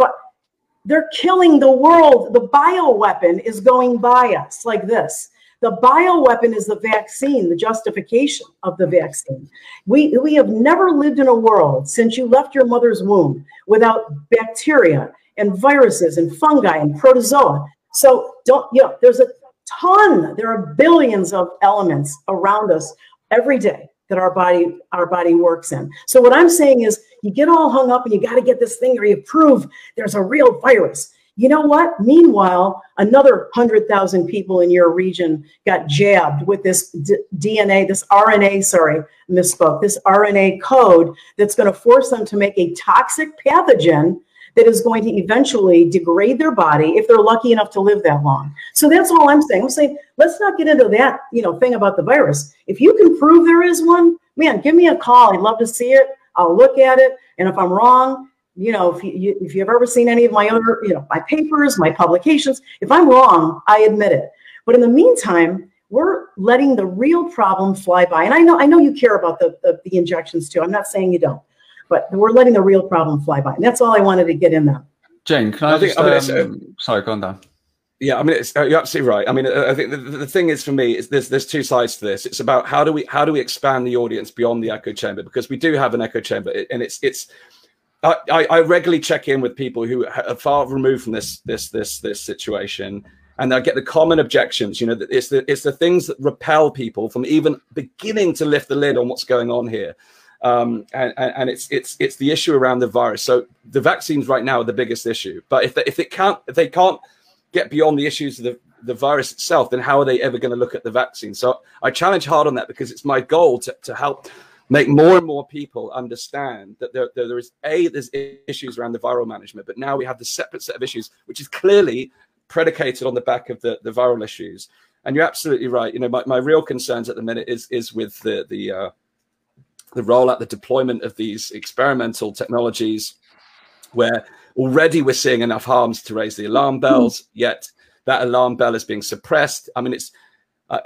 they're killing the world. The bioweapon is going by us like this. The bioweapon is the vaccine, the justification of the vaccine. We, we have never lived in a world since you left your mother's womb without bacteria and viruses and fungi and protozoa. So don't, you know, there's a ton, there are billions of elements around us every day that our body, our body works in. So what I'm saying is, you get all hung up and you got to get this thing where you prove there's a real virus. You know what? Meanwhile, another one hundred thousand people in your region got jabbed with this D N A, this R N A, sorry, misspoke, this R N A code that's going to force them to make a toxic pathogen that is going to eventually degrade their body if they're lucky enough to live that long. So that's all I'm saying. I'm saying, let's not get into that, you know, thing about the virus. If you can prove there is one, man, give me a call. I'd love to see it. I'll look at it. And if I'm wrong, you know, if, you, if you've ever seen any of my other, you know, my papers, my publications, if I'm wrong, I admit it. But in the meantime, we're letting the real problem fly by. And I know, I know you care about the, the, the injections too. I'm not saying you don't. But we're letting the real problem fly by. And that's all I wanted to get in there. Jane, can I, I think, just... I mean, um, sorry, go on, Dan. Yeah, I mean, it's, you're absolutely right. I mean, I think the, the thing is, for me, is there's, there's two sides to this. It's about how do we how do we expand the audience beyond the echo chamber? Because we do have an echo chamber. And it's... it's I, I regularly check in with people who are far removed from this this this this situation. And I get the common objections, you know, that it's the, it's the things that repel people from even beginning to lift the lid on what's going on here. Um, and, and it's it's it's the issue around the virus. So the vaccines right now are the biggest issue. But if they, if they can't if they can't get beyond the issues of the, the virus itself, then how are they ever going to look at the vaccine? So I challenge hard on that, because it's my goal to, to help make more and more people understand that there, there, there is a there's issues around the viral management, but now we have the separate set of issues, which is clearly predicated on the back of the, the viral issues. And you're absolutely right. You know, my, my real concerns at the minute is is with the the uh, the rollout, the deployment of these experimental technologies, where already we're seeing enough harms to raise the alarm bells, yet that alarm bell is being suppressed. I mean, it's uh,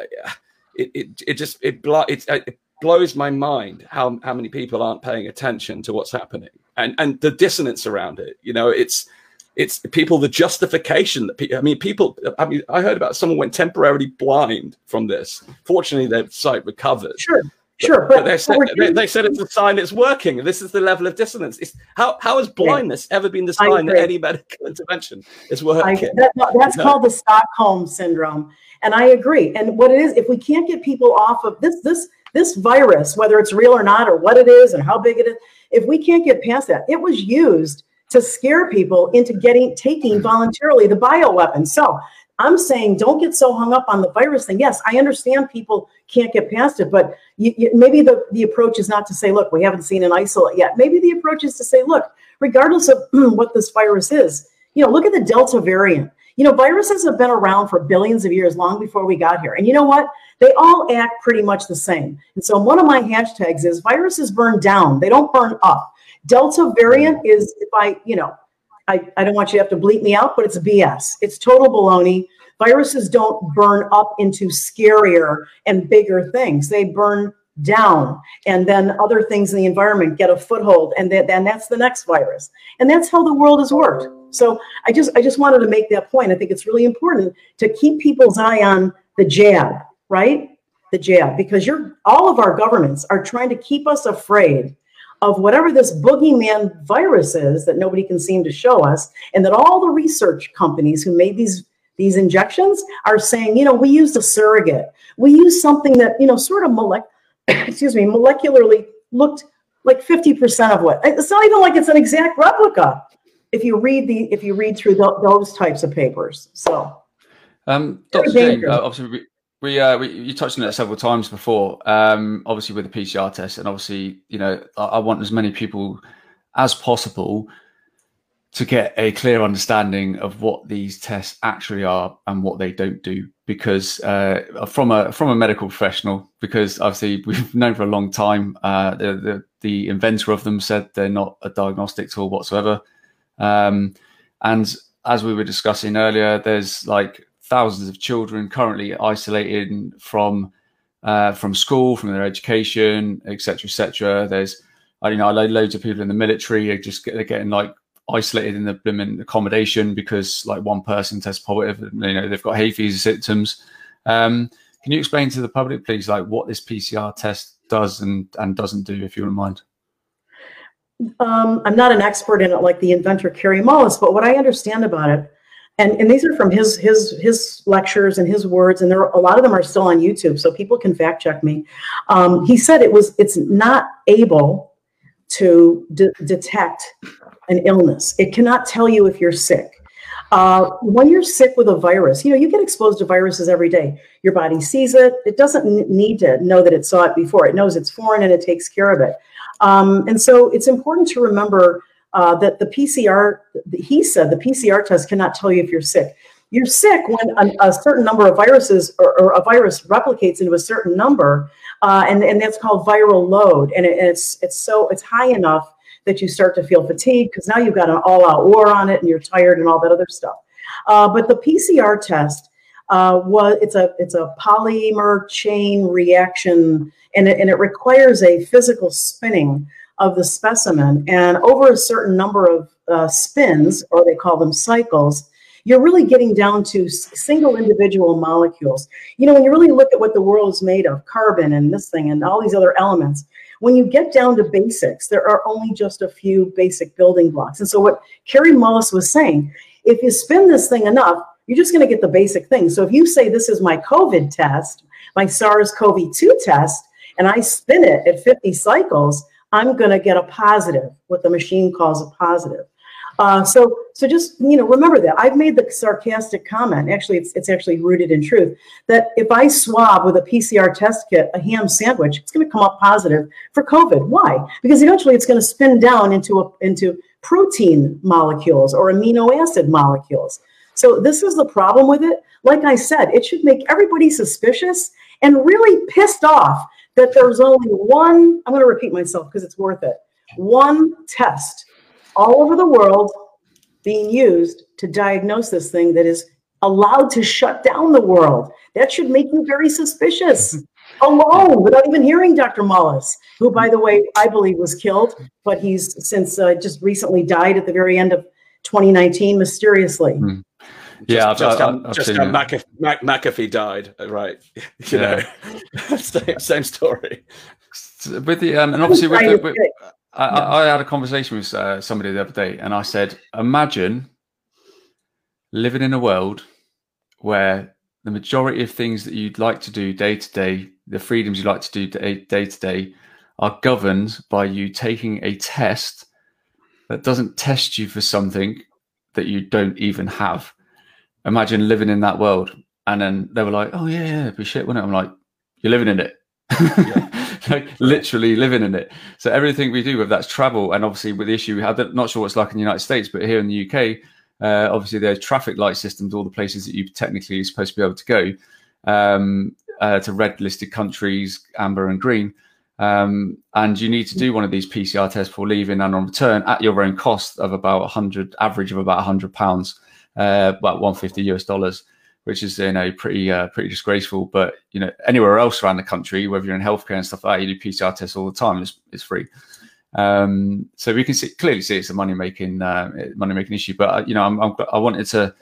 it, it it just it, blo it, it blows my mind how how many people aren't paying attention to what's happening, and and the dissonance around it. You know, it's it's people, the justification that people, I mean, people, I mean, I heard about someone went temporarily blind from this. Fortunately, their site recovered. Sure. But, sure, but, but they, said, they, they said it's a sign it's working. This is the level of dissonance. It's, how, how has blindness ever been the sign that any medical intervention is working? That, that's no. called the Stockholm Syndrome. And I agree. And what it is, if we can't get people off of this, this, this virus, whether it's real or not, or what it is and how big it is, if we can't get past that, it was used to scare people into getting taking voluntarily the bioweapon. So I'm saying don't get so hung up on the virus thing. Yes, I understand people can't get past it, but you, you, maybe the, the approach is not to say, look, we haven't seen an isolate yet. Maybe the approach is to say, look, regardless of what this virus is, you know, look at the Delta variant. You know, viruses have been around for billions of years long before we got here. And you know what? They all act pretty much the same. And so one of my hashtags is viruses burn down. They don't burn up. Delta variant is, if I, you know, I, I don't want you to have to bleep me out, but it's B S. It's total baloney. Viruses don't burn up into scarier and bigger things. They burn down. And then other things in the environment get a foothold. And then that, that's the next virus. And that's how the world has worked. So I just I just wanted to make that point. I think it's really important to keep people's eye on the jab, right? The jab, because you're all of our governments are trying to keep us afraid of whatever this boogeyman virus is that nobody can seem to show us, and that all the research companies who made these these injections are saying, you know, we used a surrogate, we used something that, you know, sort of molec- excuse me, molecularly looked like fifty percent of what. It's not even like it's an exact replica. If you read the, if you read through the, those types of papers, so um, Doctor Jane, uh, obviously we we, uh, we you touched on that several times before. Um, obviously with the P C R test, and obviously you know I, I want as many people as possible to get a clear understanding of what these tests actually are and what they don't do, because uh, from a from a medical professional, because obviously we've known for a long time uh, the, the the inventor of them said they're not a diagnostic tool whatsoever. Um, and as we were discussing earlier, there's like thousands of children currently isolated from uh, from school, from their education, et cetera, et cetera. There's, you know, loads of people in the military are just they're getting like isolated in the blooming accommodation because like one person tests positive, you know, they've got hay fever symptoms. Um, can you explain to the public, please, like what this P C R test does and, and doesn't do, if you wouldn't mind? Um, I'm not an expert in it like the inventor Carrie Mullis, but what I understand about it, and, and these are from his his his lectures and his words, and there are, a lot of them are still on YouTube, so people can fact check me. Um, he said it was it's not able to de- detect an illness. It cannot tell you if you're sick. Uh, when you're sick with a virus, you know, you get exposed to viruses every day. Your body sees it. It doesn't need to know that it saw it before. It knows it's foreign and it takes care of it. Um, and so it's important to remember uh, that the P C R, he said, the P C R test cannot tell you if you're sick. You're sick when a, a certain number of viruses or, or a virus replicates into a certain number, uh, and, and that's called viral load. And, it, and it's it's so it's high enough that you start to feel fatigued because now you've got an all-out war on it and you're tired and all that other stuff. Uh, but the P C R test uh, was it's a it's a polymer chain reaction. And it, and it requires a physical spinning of the specimen. And over a certain number of uh, spins, or they call them cycles, you're really getting down to single individual molecules. You know, when you really look at what the world is made of, carbon and this thing and all these other elements, when you get down to basics, there are only just a few basic building blocks. And so what Carrie Mullis was saying, if you spin this thing enough, you're just going to get the basic thing. So if you say, this is my COVID test, my SARS-C o V two test, and I spin it at fifty cycles, I'm going to get a positive, what the machine calls a positive. Uh, so, so just, you know, remember that. I've made the sarcastic comment, actually, it's, it's actually rooted in truth, that if I swab with a P C R test kit, a ham sandwich, it's going to come up positive for COVID. Why? Because eventually it's going to spin down into, a, into protein molecules or amino acid molecules. So this is the problem with it. Like I said, it should make everybody suspicious and really pissed off that there's only one, I'm going to repeat myself because it's worth it, one test all over the world being used to diagnose this thing that is allowed to shut down the world. That should make you very suspicious alone without even hearing Doctor Mullis, who, by the way, I believe was killed, but he's since uh, just recently died at the very end of twenty nineteen, mysteriously. Hmm. Yeah, just, I've, just, I've, I've just seen McAfee, Mac, McAfee died, right? You yeah. know, same, same story. With the um, and obviously, with the, with, I, I had a conversation with uh, somebody the other day, and I said, imagine living in a world where the majority of things that you'd like to do day to day, the freedoms you like to do day to day, are governed by you taking a test that doesn't test you for something that you don't even have. Imagine living in that world. And then they were like, oh, yeah, yeah, it'd be shit, wouldn't it? I'm like, you're living in it. Yeah. Like, literally living in it. So everything we do, whether that's travel, and obviously with the issue we had, I'm not sure what's like in the United States, but here in the U K, uh, obviously there's traffic light systems, all the places that you technically are supposed to be able to go, um, uh, to red listed countries, amber and green. Um, and you need to do one of these P C R tests before leaving and on return at your own cost of about one hundred, average of about one hundred pounds, uh, about one hundred fifty U S dollars. Which is, you know, pretty uh, pretty disgraceful. But, you know, anywhere else around the country, whether you're in healthcare and stuff like that, you do P C R tests all the time. It's, it's free. Um, so we can see, clearly see it's a money making uh, money making issue. But uh, you know, I'm, I'm, I wanted to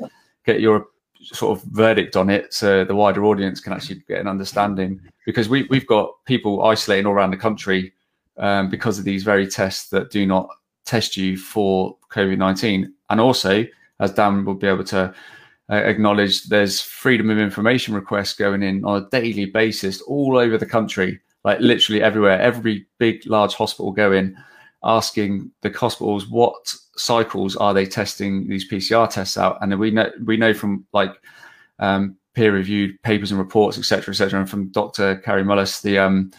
get your sort of verdict on it, so the wider audience can actually get an understanding, because we we've got people isolating all around the country um, because of these very tests that do not test you for COVID nineteen. And also, as Dan will be able to acknowledge, there's freedom of information requests going in on a daily basis all over the country, like literally everywhere. Every big, large hospital go in asking the hospitals what cycles are they testing these P C R tests out. And then we know we know from like um, peer-reviewed papers and reports, et cetera, et cetera. And from Doctor Carrie Mullis, the um,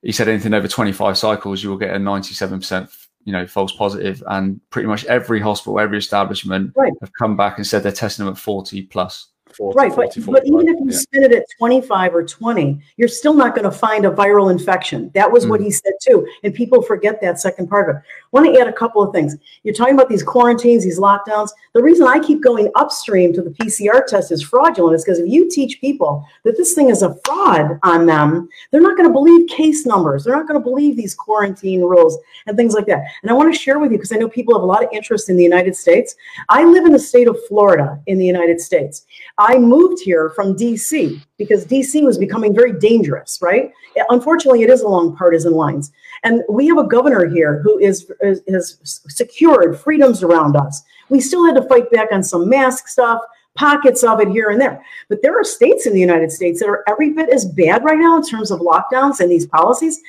he said anything over twenty-five cycles, you will get a ninety-seven percent. You know, false positive, and pretty much every hospital, every establishment right. have come back and said they're testing them at forty plus. forty, right, forty, but, forty, but even if you yeah. spin it at twenty-five or twenty, you're still not going to find a viral infection. That was mm. what he said too, and people forget that second part of it. I want to add a couple of things. You're talking about these quarantines, these lockdowns. The reason I keep going upstream to the P C R test is fraudulent is because if you teach people that this thing is a fraud on them, they're not going to believe case numbers. They're not going to believe these quarantine rules and things like that. And I want to share with you, because I know people have a lot of interest in the United States. I live in the state of Florida in the United States. I moved here from D C because D C was becoming very dangerous, right? Unfortunately, it is along partisan lines. And we have a governor here who is has secured freedoms around us. We still had to fight back on some mask stuff, pockets of it here and there. But there are states in the United States that are every bit as bad right now in terms of lockdowns and these policies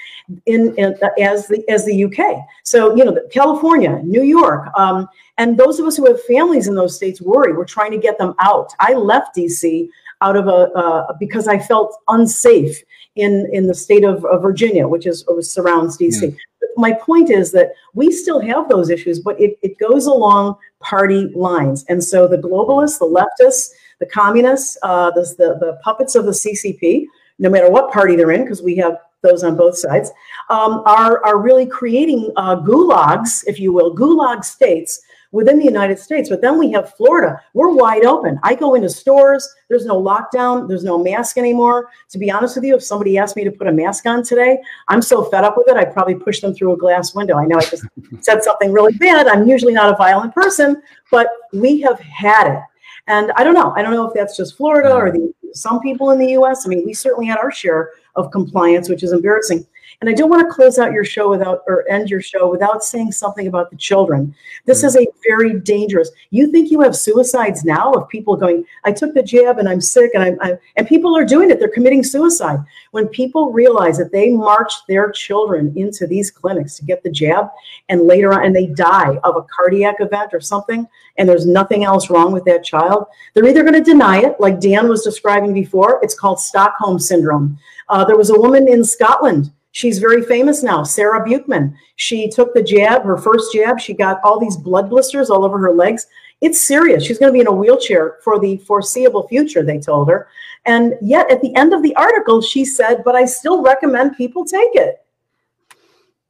in, in as the as the U K. So, you know, California, New York, um, and those of us who have families in those states worry. We're trying to get them out. I left D C out of a uh, because I felt unsafe in in the state of, of Virginia, which is uh, surrounds D C. Yeah. My point is that we still have those issues, but it, it goes along party lines. And so the globalists, the leftists, the communists, uh, the, the the puppets of the C C P, no matter what party they're in, because we have those on both sides, um, are are really creating uh, gulags, if you will, gulag states within the United States. But then we have Florida. We're wide open. I go into stores. There's no lockdown. There's no mask anymore. To be honest with you, if somebody asked me to put a mask on today, I'm so fed up with it, I probably push them through a glass window. I know I just said something really bad. I'm usually not a violent person, but we have had it. And I don't know. I don't know if that's just Florida or the, some people in the U S. I mean, we certainly had our share of compliance, which is embarrassing. And I don't want to close out your show without, or end your show without saying something about the children. This is a very dangerous. You think you have suicides now of people going, I took the jab and I'm sick, and I'm, I'm and people are doing it. They're committing suicide. When people realize that they march their children into these clinics to get the jab, and later on, and they die of a cardiac event or something, and there's nothing else wrong with that child, they're either going to deny it, like Dan was describing before. It's called Stockholm syndrome. Uh, there was a woman in Scotland. She's very famous now, Sarah Buchman. She took the jab, her first jab. She got all these blood blisters all over her legs. It's serious. She's going to be in a wheelchair for the foreseeable future, they told her. And yet at the end of the article, she said, but I still recommend people take it.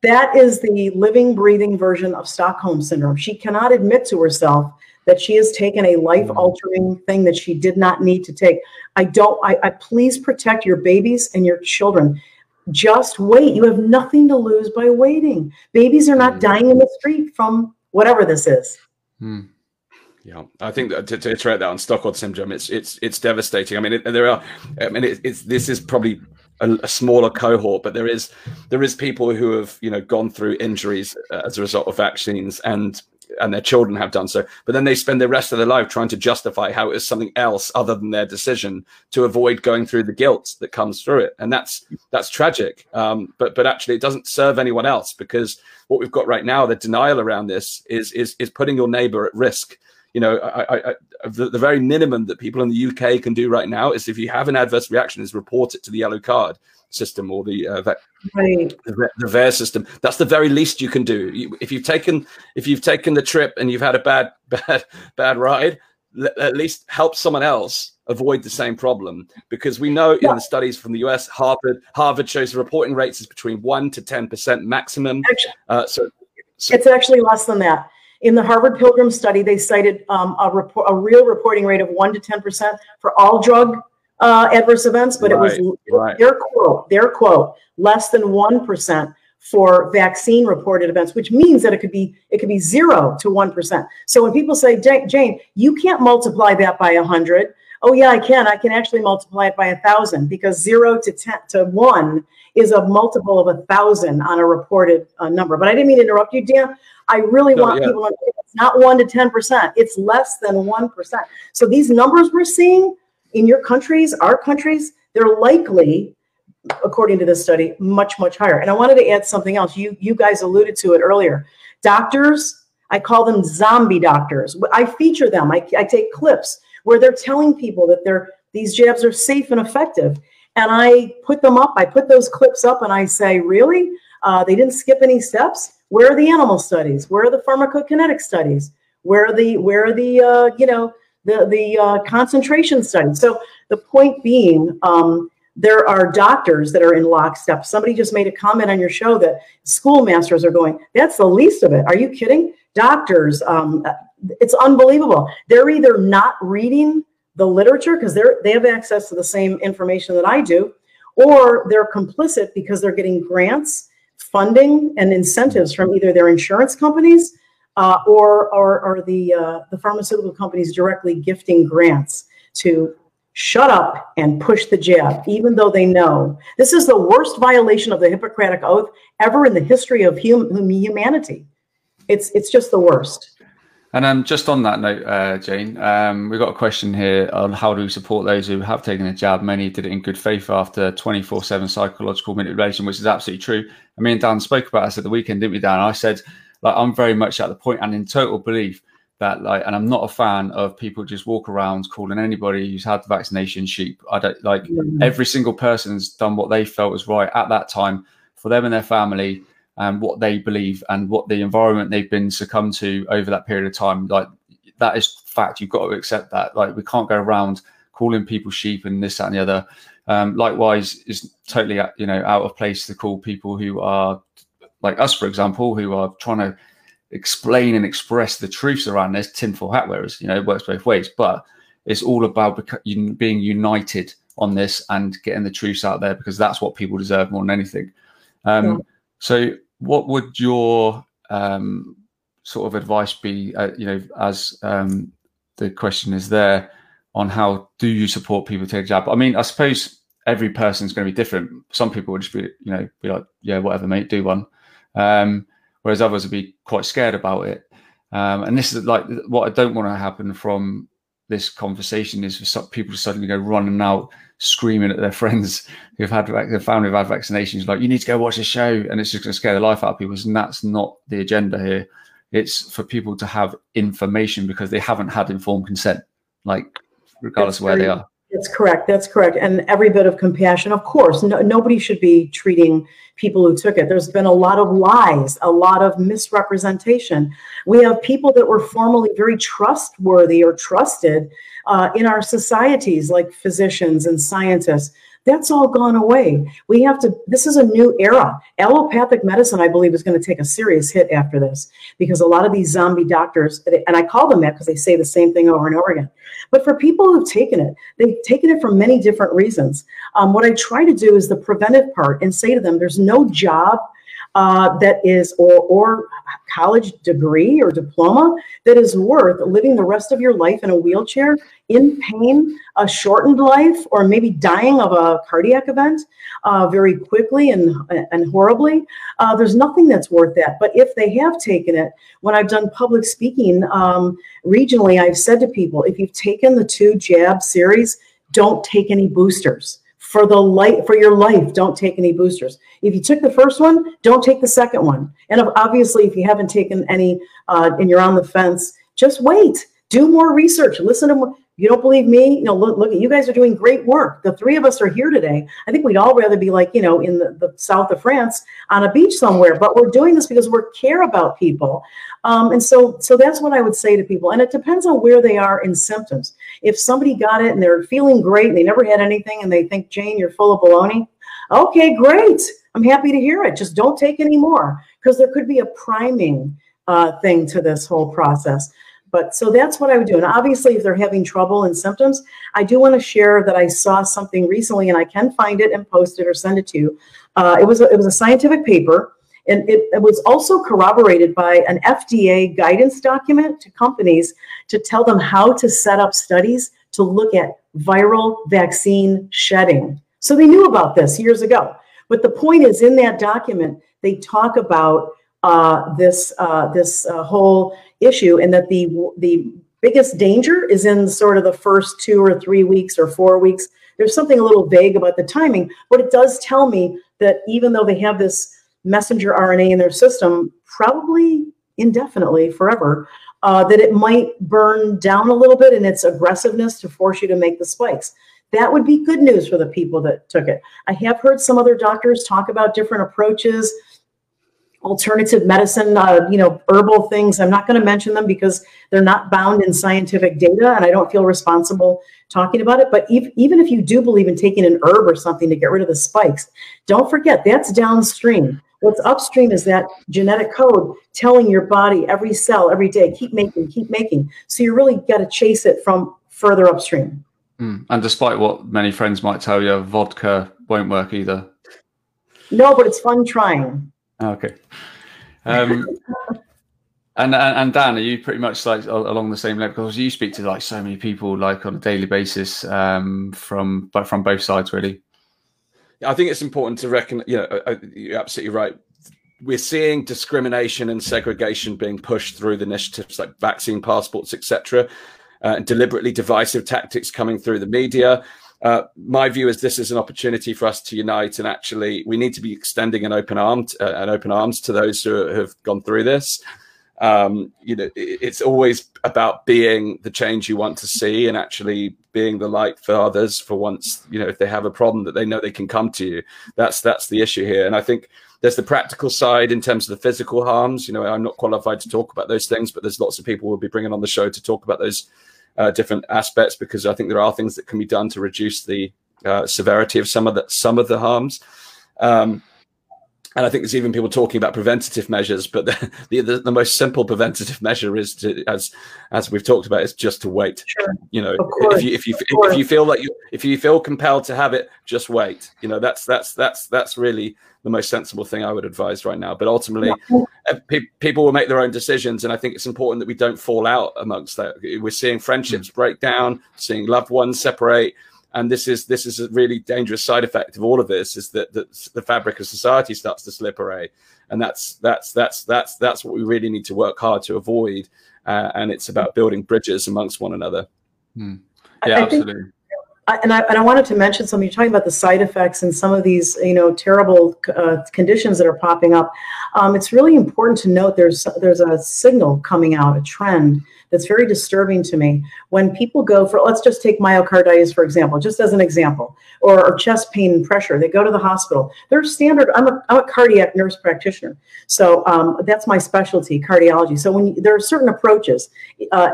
That is the living, breathing version of Stockholm syndrome. She cannot admit to herself that she has taken a life-altering thing that she did not need to take. I don't, I, I please protect your babies and your children. Just wait. You have nothing to lose by waiting. Babies are not dying in the street from whatever this is. Mm. Yeah, I think that to, to iterate that on Stockholm syndrome, it's it's it's devastating. I mean, it, there are. I mean, it, it's this is probably a, a smaller cohort, but there is there is people who have you know gone through injuries as a result of vaccines and and their children have done so, but then they spend the rest of their life trying to justify how it is something else other than their decision to avoid going through the guilt that comes through it. And that's that's tragic. Um, but but actually, it doesn't serve anyone else, because what we've got right now, the denial around this is is is putting your neighbor at risk. You know, I, I, I, the, the very minimum that people in the U K can do right now is, if you have an adverse reaction, is report it to the yellow card system or the uh, the, right. the, the VAERS system. That's the very least you can do. You, if you've taken if you've taken the trip and you've had a bad bad bad ride, l- at least help someone else avoid the same problem, because we know yeah. in the studies from the U S, Harvard Harvard shows the reporting rates is between one to ten percent maximum. Actually, uh, so, so it's actually less than that. In the Harvard Pilgrim study, they cited um, a, report, a real reporting rate of one to ten percent for all drug uh, adverse events, but right, it was right. their quote, their quote, less than one percent for vaccine reported events, which means that it could be it could be zero to one percent. So when people say, Jane, you can't multiply that by one hundred. Oh yeah, I can. I can actually multiply it by one thousand, because zero to ten to one is a multiple of one thousand on a reported uh, number. But I didn't mean to interrupt you, Dan. I really want no, yeah. people to understand it's not one to ten percent. It's less than one percent. So these numbers we're seeing in your countries, our countries, they're likely, according to this study, much, much higher. And I wanted to add something else. You, you guys alluded to it earlier. Doctors, I call them zombie doctors. I feature them. I, I take clips where they're telling people that they're, these jabs are safe and effective. And I put them up. I put those clips up and I say, really? Uh, they didn't skip any steps? Where are the animal studies? Where are the pharmacokinetic studies? Where are the where are the uh, you know the the uh, concentration studies? So the point being, um, there are doctors that are in lockstep. Somebody just made a comment on your show that schoolmasters are going. That's the least of it. Are you kidding? Doctors, um, it's unbelievable. They're either not reading the literature because they're they have access to the same information that I do, or they're complicit because they're getting grants, funding, and incentives from either their insurance companies uh, or, or, or the, uh, the pharmaceutical companies directly gifting grants to shut up and push the jab, even though they know. This is the worst violation of the Hippocratic Oath ever in the history of hum- humanity. It's, it's just the worst. And um, just on that note, uh, Jane, um, we've got a question here on how do we support those who have taken a jab. Many did it in good faith after twenty-four seven psychological manipulation, which is absolutely true. I mean, Dan spoke about this at the weekend, didn't we, Dan? I said, like, I'm very much at the point and in total belief that, like, and I'm not a fan of people just walk around calling anybody who's had the vaccination sheep. I don't like mm-hmm. every single person's done what they felt was right at that time for them and their family, and what they believe and what the environment they've been succumbed to over that period of time. Like, that is fact. You've got to accept that. Like, we can't go around calling people sheep and this, that, and the other. Um, likewise, it's totally, you know, out of place to call people who are like us, for example, who are trying to explain and express the truths around this, tinfoil hat wearers. You know, it works both ways, but it's all about being united on this and getting the truths out there, because that's what people deserve more than anything. Um, yeah. So what would your um, sort of advice be, uh, you know, as um, the question is there, on how do you support people to take a jab? I mean, I suppose every person's going to be different. Some people would just be, you know, be like, yeah, whatever, mate, do one. Um, whereas others would be quite scared about it. Um, and this is like what I don't want to happen from this conversation is for people to suddenly go running out screaming at their friends who've had their family who've had vaccinations, like, you need to go watch a show, and it's just going to scare the life out of people. And that's not the agenda here. It's for people to have information because they haven't had informed consent, like, regardless that's of where very, they are. That's correct. That's correct. And every bit of compassion, of course, no, nobody should be treating people who took it. There's been a lot of lies, a lot of misrepresentation. We have people that were formerly very trustworthy or trusted Uh, in our societies, like physicians and scientists. That's all gone away. We have to, this is a new era. Allopathic medicine, I believe, is going to take a serious hit after this, because a lot of these zombie doctors, and I call them that because they say the same thing over and over again. But for people who've taken it, they've taken it for many different reasons. Um, what I try to do is the preventive part and say to them, there's no job uh, that is, or, or college degree or diploma that is worth living the rest of your life in a wheelchair, in pain, a shortened life, or maybe dying of a cardiac event uh, very quickly and, and horribly. Uh, there's nothing that's worth that. But if they have taken it, when I've done public speaking um, regionally, I've said to people, if you've taken the two jab series, don't take any boosters. For the life, for your life, don't take any boosters. If you took the first one, don't take the second one. And obviously, if you haven't taken any uh, and you're on the fence, just wait. Do more research. Listen to more. You don't believe me? You know, look, look, you guys are doing great work. The three of us are here today. I think we'd all rather be like, you know, in the, the south of France on a beach somewhere, but we're doing this because we care about people. Um, and so, so that's what I would say to people. And it depends on where they are in symptoms. If somebody got it and they're feeling great and they never had anything and they think, Jane, you're full of baloney. Okay, great. I'm happy to hear it. Just don't take any more, because there could be a priming uh, thing to this whole process. But so that's what I would do. And obviously, if they're having trouble and symptoms, I do want to share that I saw something recently, and I can find it and post it or send it to you. Uh, it was a, it was a scientific paper, and it, it was also corroborated by an F D A guidance document to companies to tell them how to set up studies to look at viral vaccine shedding. So they knew about this years ago. But the point is, in that document, they talk about Uh, this uh, this uh, whole issue, and that the the biggest danger is in sort of the first two or three weeks or four weeks. There's something a little vague about the timing, but it does tell me that even though they have this messenger R N A in their system, probably indefinitely, forever, uh, that it might burn down a little bit in its aggressiveness to force you to make the spikes. That would be good news for the people that took it. I have heard some other doctors talk about different approaches, alternative medicine, uh, you know, herbal things. I'm not going to mention them because they're not bound in scientific data, and I don't feel responsible talking about it. But if, even if you do believe in taking an herb or something to get rid of the spikes, don't forget that's downstream. What's upstream is that genetic code telling your body, every cell, every day, keep making, keep making. So you really got to chase it from further upstream. Mm. And despite what many friends might tell you, vodka won't work either. No, but it's fun trying. Okay. Um, and, and Dan, are you pretty much like along the same level? Because you speak to like so many people like on a daily basis um, from but from both sides, really. I think it's important to reckon, you know, you're absolutely right. We're seeing discrimination and segregation being pushed through the initiatives like vaccine passports, et cetera, uh, and deliberately divisive tactics coming through the media. Uh, my view is this is an opportunity for us to unite, and actually we need to be extending an open arm, uh, an open arms to those who have gone through this. Um, you know, it's always about being the change you want to see, and actually being the light for others. For once, you know, if they have a problem, that they know they can come to you. That's that's the issue here. And I think there's the practical side in terms of the physical harms. You know, I'm not qualified to talk about those things, but there's lots of people we'll be bringing on the show to talk about those Uh, different aspects, because I think there are things that can be done to reduce the uh, severity of some of the some of the harms. Um, and I think there's even people talking about preventative measures, but the the, the most simple preventative measure is to, as as we've talked about, is just to wait. Sure. You know, if you if you if you feel like you if you feel compelled to have it, just wait. You know, that's that's that's that's really the most sensible thing I would advise right now. But ultimately, yeah. pe people will make their own decisions. And I think it's important that we don't fall out amongst that. We're seeing friendships mm. break down, seeing loved ones separate. And this is this is a really dangerous side effect of all of this, is that, that the fabric of society starts to slip away. And that's that's that's that's that's what we really need to work hard to avoid. Uh, and it's about building bridges amongst one another. Mm. Yeah, I absolutely. I, and, I, and I wanted to mention something. You're talking about the side effects and some of these, you know, terrible uh, conditions that are popping up. Um, it's really important to note there's there's a signal coming out, a trend that's very disturbing to me. When people go for, let's just take myocarditis, for example, just as an example, or, or chest pain and pressure. They go to the hospital. They're standard. I'm a, I'm a cardiac nurse practitioner, so um, that's my specialty, cardiology. So when you, there are certain approaches, uh,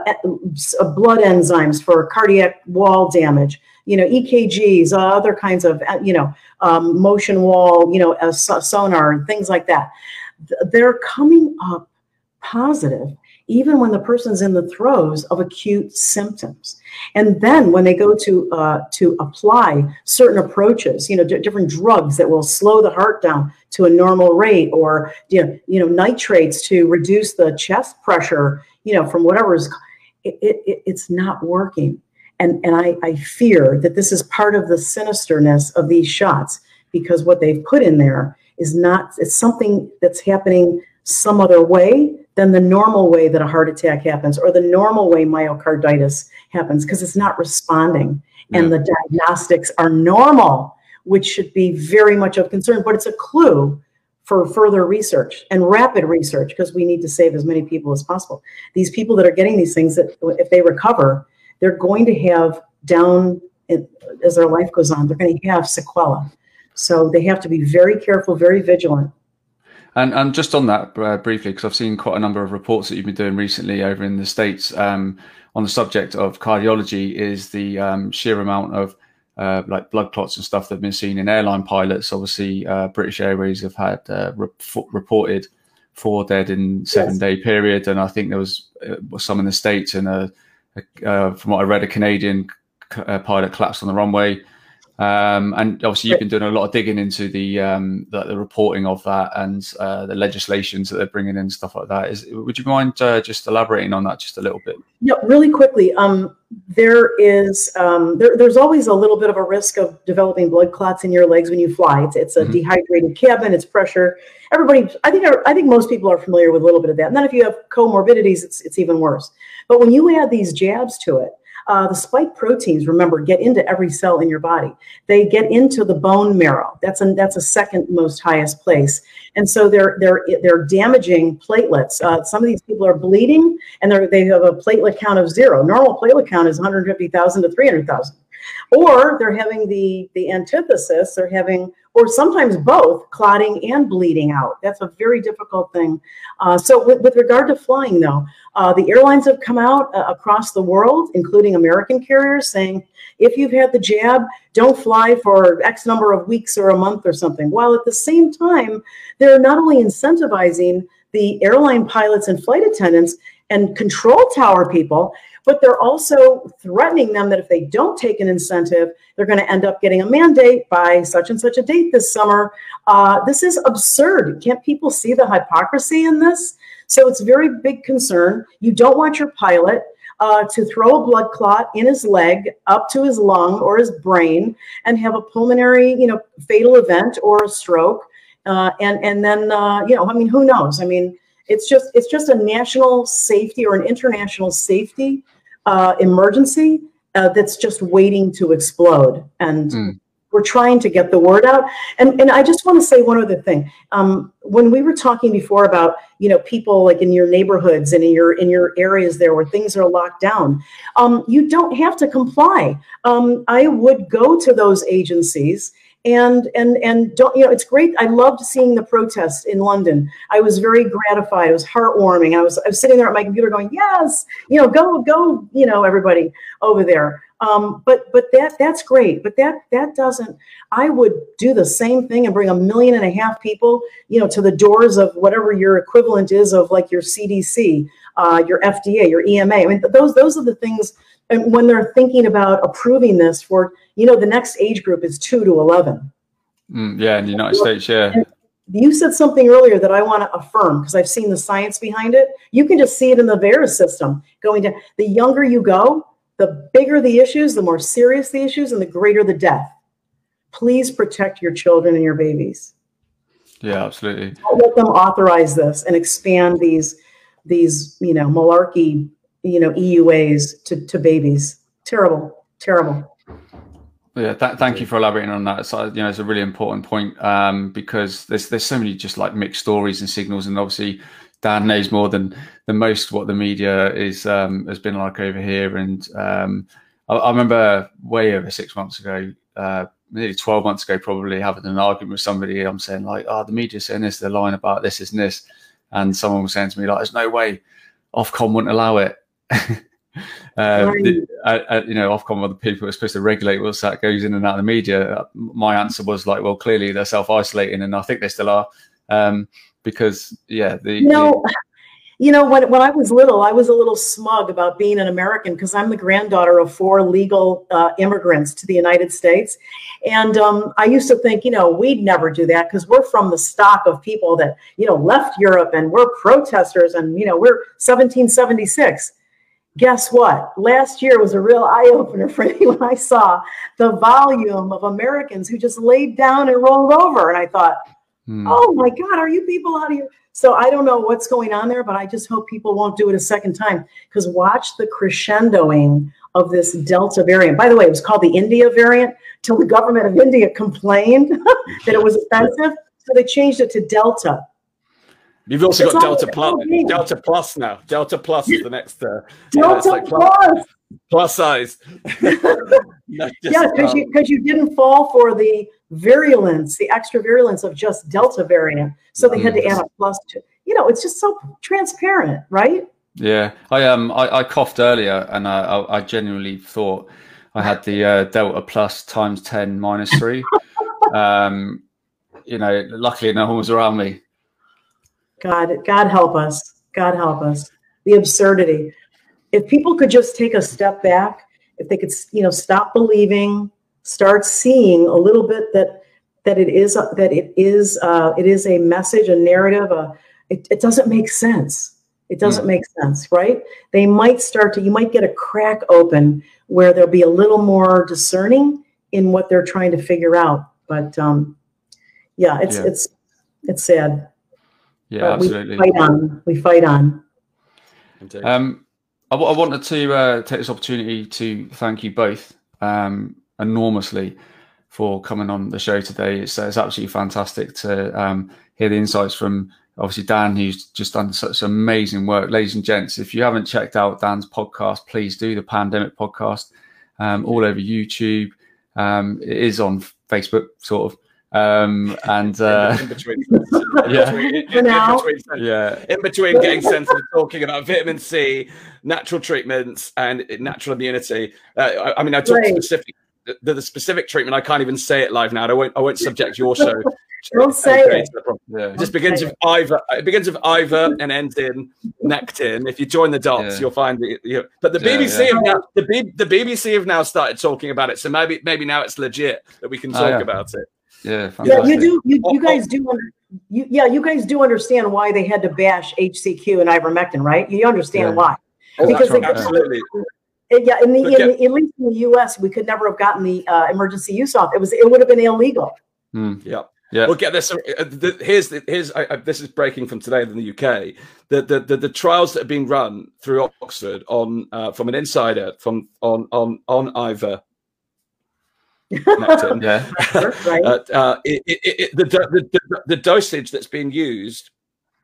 blood enzymes for cardiac wall damage, you know, E K Gs, uh, other kinds of, you know, um, motion wall, you know, uh, sonar and things like that. They're coming up positive even when the person's in the throes of acute symptoms. And then when they go to uh, to apply certain approaches, you know, d- different drugs that will slow the heart down to a normal rate, or, you know, you know nitrates to reduce the chest pressure, you know, from whatever is, it, it, it's not working. And, and I, I fear that this is part of the sinisterness of these shots, because what they've put in there is not, it's something that's happening some other way than the normal way that a heart attack happens, or the normal way myocarditis happens, because it's not responding. Yeah. And the diagnostics are normal, which should be very much of concern, but it's a clue for further research and rapid research, because we need to save as many people as possible. These people that are getting these things, that if they recover, they're going to have down, as their life goes on, they're going to have sequelae. So they have to be very careful, very vigilant. And, and just on that uh, briefly, because I've seen quite a number of reports that you've been doing recently over in the States um, on the subject of cardiology, is the um, sheer amount of uh, like blood clots and stuff that have been seen in airline pilots. Obviously, uh, British Airways have had uh, re- reported four dead in seven-day yes. period. And I think there was uh, some in the States, and a, a, uh, from what I read, a Canadian c- uh, pilot collapsed on the runway. Um, and obviously you've been doing a lot of digging into the, um, the, the reporting of that, and uh, the legislations that they're bringing in, stuff like that. Is, would you mind uh, just elaborating on that just a little bit? Yeah, really quickly. Um, there is, um, there, there's always a little bit of a risk of developing blood clots in your legs when you fly. It's, it's a mm-hmm. dehydrated cabin, it's pressure. Everybody, I think, I think most people are familiar with a little bit of that. And then if you have comorbidities, it's, it's even worse. But when you add these jabs to it, Uh, the spike proteins, remember, get into every cell in your body. They get into the bone marrow. That's a, that's a second most highest place. And so they're they're they're damaging platelets. Uh, some of these people are bleeding, and they they have a platelet count of zero. Normal platelet count is one hundred fifty thousand to three hundred thousand. Or they're having the the antithesis. They're having, or sometimes both, clotting and bleeding out. That's a very difficult thing. Uh, so with, with regard to flying, though, uh, the airlines have come out uh, across the world, including American carriers, saying, if you've had the jab, don't fly for X number of weeks or a month or something. While at the same time, they're not only incentivizing the airline pilots and flight attendants and control tower people, but they're also threatening them that if they don't take an incentive, they're going to end up getting a mandate by such and such a date this summer. Uh, this is absurd. Can't people see the hypocrisy in this? So it's a very big concern. You don't want your pilot uh, to throw a blood clot in his leg up to his lung or his brain and have a pulmonary, you know, fatal event or a stroke. Uh, and, and then, uh, you know, I mean, who knows? I mean, it's just, it's just a national safety or an international safety Uh, emergency uh, that's just waiting to explode. And mm. we're trying to get the word out. And and I just want to say one other thing. Um, when we were talking before about, you know, people like in your neighborhoods and in your in your areas there where things are locked down, um, you don't have to comply. Um, I would go to those agencies. And, and, and don't, you know, it's great. I loved seeing the protests in London. I was very gratified. It was heartwarming. I was, I was sitting there at my computer going, yes, you know, go, go, you know, everybody over there. Um, but, but that, that's great. But that, that doesn't, I would do the same thing and bring a million and a half people, you know, to the doors of whatever your equivalent is of like your C D C, uh, your F D A, your E M A. I mean, those, those are the things. And when they're thinking about approving this for, you know, the next age group is two to eleven. Mm, yeah, in the United States, yeah. And you said something earlier that I want to affirm, because I've seen the science behind it. You can just see it in the VAERS system going down. The younger you go, the bigger the issues, the more serious the issues, and the greater the death. Please protect your children and your babies. Yeah, absolutely. Don't let them authorize this and expand these, these, you know, malarkey, you know, E U As to, to babies. Terrible, terrible. Yeah, th- thank you for elaborating on that. So, you know, it's a really important point, um, because there's there's so many just like mixed stories and signals, and obviously Dan knows more than than most what the media is um, has been like over here. And um, I, I remember way over six months ago, uh, nearly twelve months ago, probably having an argument with somebody. I'm saying like, oh, the media's saying this, they're lying about this, this, and this, and someone was saying to me like, there's no way Ofcom wouldn't allow it. uh, the, I, I, you know, Ofcom are the people who are supposed to regulate what's that goes in and out of the media. My answer was like, well, clearly they're self-isolating, and I think they still are, um, because yeah, the, no, the You know, when, when I was little, I was a little smug about being an American because I'm the granddaughter of four legal uh, immigrants to the United States. And um, I used to think, you know, we'd never do that because we're from the stock of people that, you know, left Europe and we're protesters and, you know, we're seventeen seventy-six. Guess what? Last year was a real eye-opener for me when I saw the volume of Americans who just laid down and rolled over. And I thought, mm. oh my God, are you people out of here? So I don't know what's going on there, but I just hope people won't do it a second time, because watch the crescendoing of this Delta variant. By the way, it was called the India variant till the government of India complained that it was offensive. So they changed it to Delta. You've also it's got Delta Plus, Delta Plus now. Delta Plus is the next. Uh, Delta yeah, like plus. plus. Plus size. Yeah, because um, you, you didn't fall for the virulence, the extra virulence of just Delta variant. So they had to add a plus to, you know, it's just so transparent, right? Yeah. I um I, I coughed earlier and I, I, I genuinely thought I had the uh, Delta Plus times ten minus three. um, you know, luckily no one was around me. God, God help us. God help us. The absurdity. If people could just take a step back, if they could, you know, stop believing, start seeing a little bit that that it is a, that it is uh, it is a message, a narrative. A, it, it doesn't make sense. It doesn't make sense, right? They might start to. You might get a crack open where there'll be a little more discerning in what they're trying to figure out. But um, yeah, it's yeah. it's it's sad. Yeah, but absolutely. We fight on. We fight on. Um, I, w I wanted to uh, take this opportunity to thank you both um, enormously for coming on the show today. It's, it's absolutely fantastic to um, hear the insights from, obviously, Dan, who's just done such amazing work. Ladies and gents, if you haven't checked out Dan's podcast, please do, the Pandemic Podcast, um, all over YouTube. Um, it is on Facebook, sort of. um and uh in between, yeah. in between, in, in between yeah in between getting sensitive, talking about vitamin C, natural treatments and natural immunity. uh, I, I mean I took right. specific the, the specific treatment. I can't even say it live now, and I won't I won't subject your show Don't say okay, it. Yeah. It just begins with Ivor. It begins with Ivor and ends in Nectin. If you join the dots, yeah. you'll find it. You know. But the B B C yeah, yeah. have now, the, B, the B B C have now started talking about it. So maybe maybe now it's legit that we can talk oh, yeah. about it. Yeah, yeah, you do. You, you guys do. Under, you, yeah, you guys do understand why they had to bash H C Q and ivermectin, right? You understand yeah. why? Oh, because they, absolutely. Yeah, in the, in the at least in the U S, we could never have gotten the uh, emergency use off. It was it would have been illegal. Mm. Yeah. Yeah. We'll get this. Uh, the, here's the, here's I, I, this is breaking from today in the U K. The the the, the trials that are being run through Oxford on uh, from an insider from on on on Ivor. Nectin, yeah. Right. uh, uh, it, it, it, the, the, the the dosage that's being used,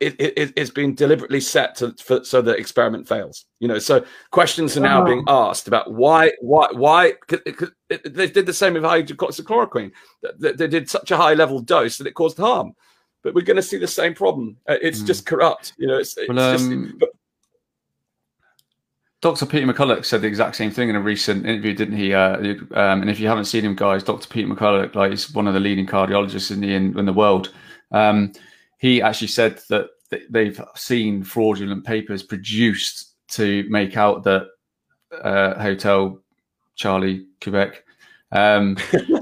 it it is being deliberately set to for, so the experiment fails. You know, so questions are now oh. being asked about why why why cause, cause it, they did the same with hydroxychloroquine. They, they did such a high level dose that it caused harm. But we're going to see the same problem. It's mm. just corrupt. You know, it's, it's well, just. Um... But, Doctor Peter McCullough said the exact same thing in a recent interview, didn't he? Uh, um, and if you haven't seen him, guys, Doctor Peter McCullough, like, he's one of the leading cardiologists in the in, in the world. Um, he actually said that th they've seen fraudulent papers produced to make out that uh, Hotel Charlie Quebec um,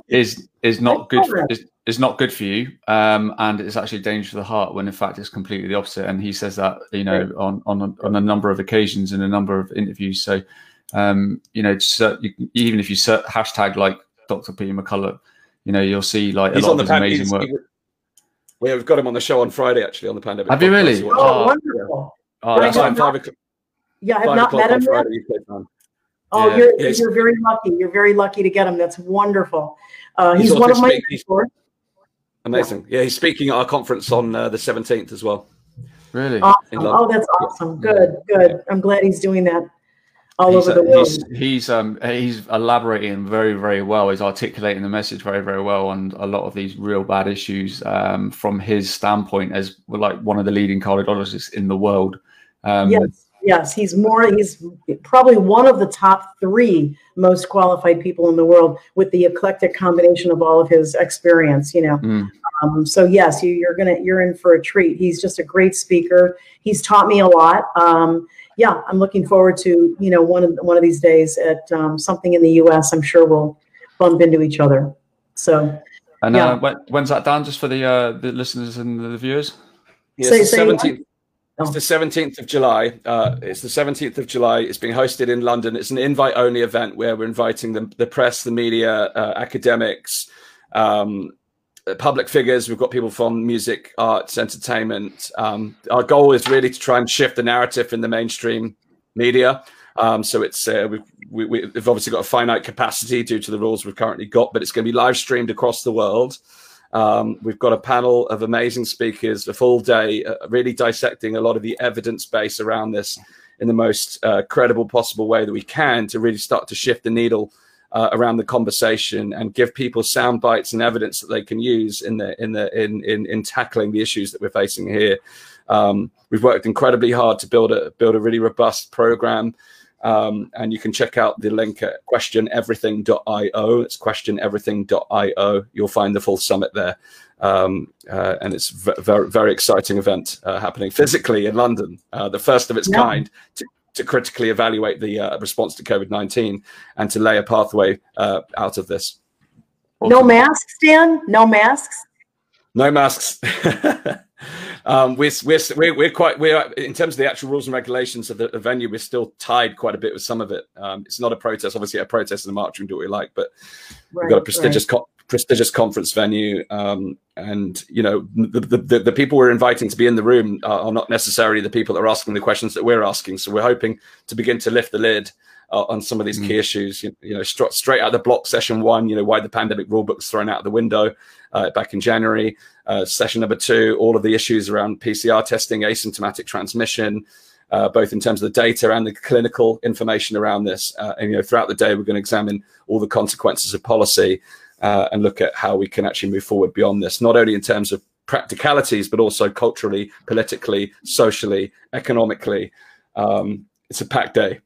is is not good for, is, is not good for you, um, and it's actually dangerous to the heart. When in fact it's completely the opposite. And he says that, you know, on on a, on a number of occasions in a number of interviews. So, um, you know, just, uh, you, even if you search hashtag like Doctor Peter McCullough, you know, you'll see like he's a lot on of the his amazing work. We have got him on the show on Friday, actually, on the Pandemic. Have you really? Oh, oh, wonderful! Oh, that's not, five yeah, I have not met him yet. Oh, yeah, you're you're very lucky. You're very lucky to get him. That's wonderful. Uh, he's, he's one of my mentors. Amazing. Yeah. yeah, he's speaking at our conference on uh, the seventeenth as well. Really? Awesome. Oh, that's awesome. Good, good. Yeah. I'm glad he's doing that all he's, over the world. He's, he's, um, he's elaborating very, very well. He's articulating the message very, very well on a lot of these real bad issues um, from his standpoint as like one of the leading cardiologists in the world. Um, yes. Yes, he's more, he's probably one of the top three most qualified people in the world with the eclectic combination of all of his experience, you know. Mm. Um, so yes, you, you're gonna, you're in for a treat. He's just a great speaker. He's taught me a lot. Um, yeah, I'm looking forward to, you know, one of one of these days at um, something in the U S. I'm sure we'll bump into each other. So. And yeah. uh, when, when's that, Dan? Just for the uh, the listeners and the viewers. Yes, so, so seventeenth. It's the seventeenth of July. Uh, it's the seventeenth of July. It's being hosted in London. It's an invite-only event where we're inviting the, the press, the media, uh, academics, um, public figures. We've got people from music, arts, entertainment. Um, our goal is really to try and shift the narrative in the mainstream media. Um, so it's uh, we've, we, we've obviously got a finite capacity due to the rules we've currently got, but it's going to be live streamed across the world. Um, we've got a panel of amazing speakers, a full day, uh, really dissecting a lot of the evidence base around this in the most uh, credible possible way that we can to really start to shift the needle uh, around the conversation and give people sound bites and evidence that they can use in the in the in in, in tackling the issues that we're facing here. Um, we've worked incredibly hard to build a build a really robust program. Um, and you can check out the link at question everything dot i o. It's question everything dot i o. You'll find the full summit there. Um, uh, and it's a very, very exciting event uh, happening physically in London, uh, the first of its yeah. kind to, to critically evaluate the uh, response to COVID nineteen and to lay a pathway uh, out of this. No masks, Dan? No masks? No masks. Um, we're, we're, we're quite, we're, in terms of the actual rules and regulations of the, the venue, we're still tied quite a bit with some of it. Um, it's not a protest, obviously a protest and a march, we can do what we like, but right, we've got a prestigious, right. co prestigious conference venue. Um, and, you know, the, the, the people we're inviting to be in the room are, are not necessarily the people that are asking the questions that we're asking. So we're hoping to begin to lift the lid uh, on some of these mm. key issues, you, you know, st straight out of the block session one, you know, why the pandemic rule book was thrown out the window uh, back in January. Uh, session number two, all of the issues around P C R testing, asymptomatic transmission, uh, both in terms of the data and the clinical information around this. Uh, and, you know, throughout the day, we're going to examine all the consequences of policy uh, and look at how we can actually move forward beyond this, not only in terms of practicalities, but also culturally, politically, socially, economically. Um, it's a packed day.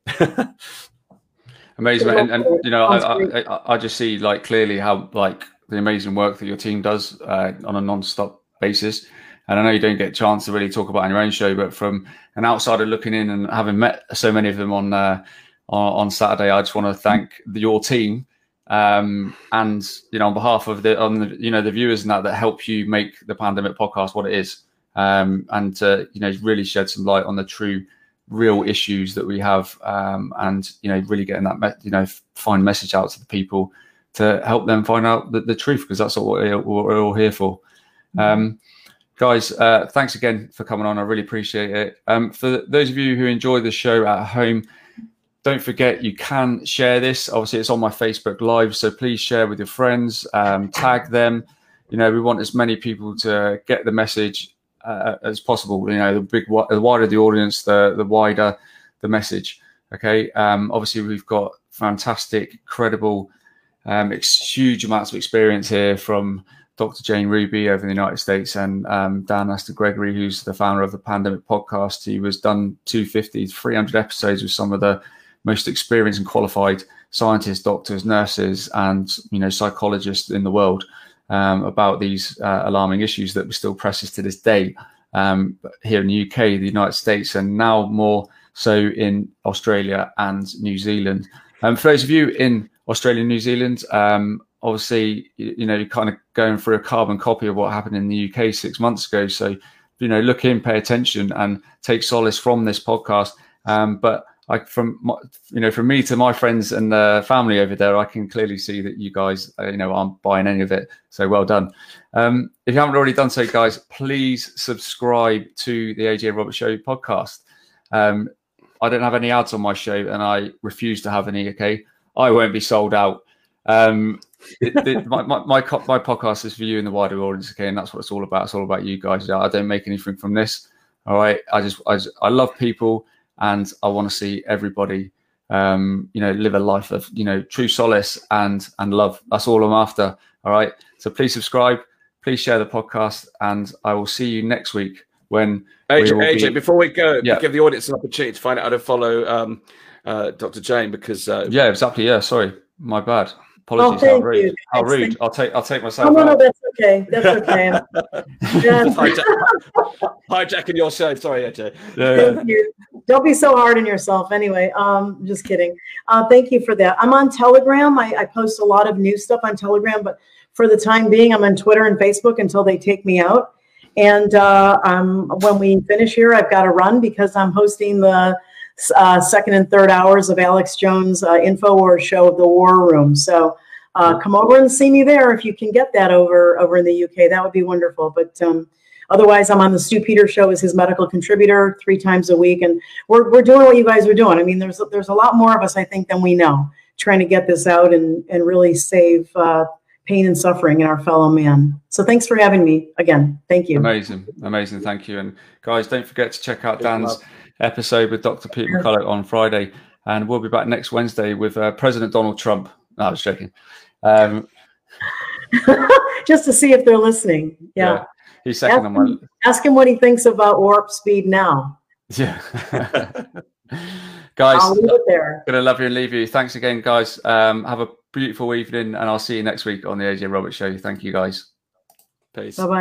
Amazing. And, and, you know, I, I, I just see, like, clearly how, like, the amazing work that your team does uh, on a non-stop basis. And I know you don't get a chance to really talk about it on your own show, but from an outsider looking in and having met so many of them on uh, on Saturday, I just want to thank the, your team um, and, you know, on behalf of the, on the, you know, the viewers and that, that help you make the Pandemic Podcast what it is. Um, and, uh, you know, really shed some light on the true, real issues that we have um, and, you know, really getting that, you know, fine message out to the people to help them find out the, the truth, because that's what we're, what we're all here for. Um, guys, uh, thanks again for coming on. I really appreciate it. Um, for those of you who enjoy the show at home, don't forget you can share this. Obviously, it's on my Facebook Live, so please share with your friends, um, tag them. You know, we want as many people to get the message uh, as possible. You know, the, big, the wider the audience, the, the wider the message, okay? Um, obviously, we've got fantastic, credible Um, huge amounts of experience here from Doctor Jane Ruby over in the United States and um, Dan Astin-Gregory, who's the founder of the Pandemic Podcast. He was done two fifty, three hundred episodes with some of the most experienced and qualified scientists, doctors, nurses, and, you know, psychologists in the world um, about these uh, alarming issues that were still presses to this day um, here in the U K, the United States, and now more so in Australia and New Zealand. Um, for those of you in Australia and New Zealand, um, obviously, you, you know, you're kind of going through a carbon copy of what happened in the U K six months ago. So, you know, look in, pay attention and take solace from this podcast. Um, but I, from, my, you know, from me to my friends and uh, family over there, I can clearly see that you guys, uh, you know, aren't buying any of it. So well done. Um, if you haven't already done so, guys, please subscribe to the A J Roberts Show podcast. Um, I don't have any ads on my show and I refuse to have any, okay? I won't be sold out. Um, it, it, my, my, my, my podcast is for you and the wider audience, okay? And that's what it's all about. It's all about you guys. I don't make anything from this, all right? I just, I, just, I love people and I want to see everybody, um, you know, live a life of, you know, true solace and, and love. That's all I'm after, all right? So please subscribe, please share the podcast, and I will see you next week when A J, A J be... before we go, yeah. give the audience an opportunity to find out how to follow um, uh, Doctor Jane, because uh, yeah, exactly. Yeah, sorry, my bad. Apologies. Oh, how rude! You. How rude! Thank I'll take. I'll take myself. Oh, no, no, that's okay. That's okay. Um, hijacking, hijacking your show. Sorry, A J. Yeah, thank yeah. you. Don't be so hard on yourself. Anyway, um, just kidding. Uh, thank you for that. I'm on Telegram. I, I post a lot of new stuff on Telegram, but for the time being, I'm on Twitter and Facebook until they take me out. And uh, um, when we finish here, I've got to run because I'm hosting the Uh, second and third hours of Alex Jones' uh, InfoWars show, The War Room. So uh, come over and see me there if you can get that over over in the U K. That would be wonderful. But um, otherwise, I'm on the Stu Peter show as his medical contributor three times a week. And we're, we're doing what you guys are doing. I mean, there's, there's a lot more of us, I think, than we know, trying to get this out and, and really save uh, pain and suffering in our fellow man. So thanks for having me again. Thank you. Amazing. Amazing. Thank you. And guys, don't forget to check out Dan's episode with Doctor Peter McCullough on Friday, and we'll be back next Wednesday with uh, President Donald Trump. No, I was joking. Um, Just to see if they're listening. Yeah, yeah. He's second ask on my list. Ask him what he thinks about warp speed now. Yeah, guys, I'll leave it there. Gonna love you and leave you. Thanks again, guys. Um, have a beautiful evening, and I'll see you next week on the A J Roberts Show. Thank you, guys. Peace. Bye bye.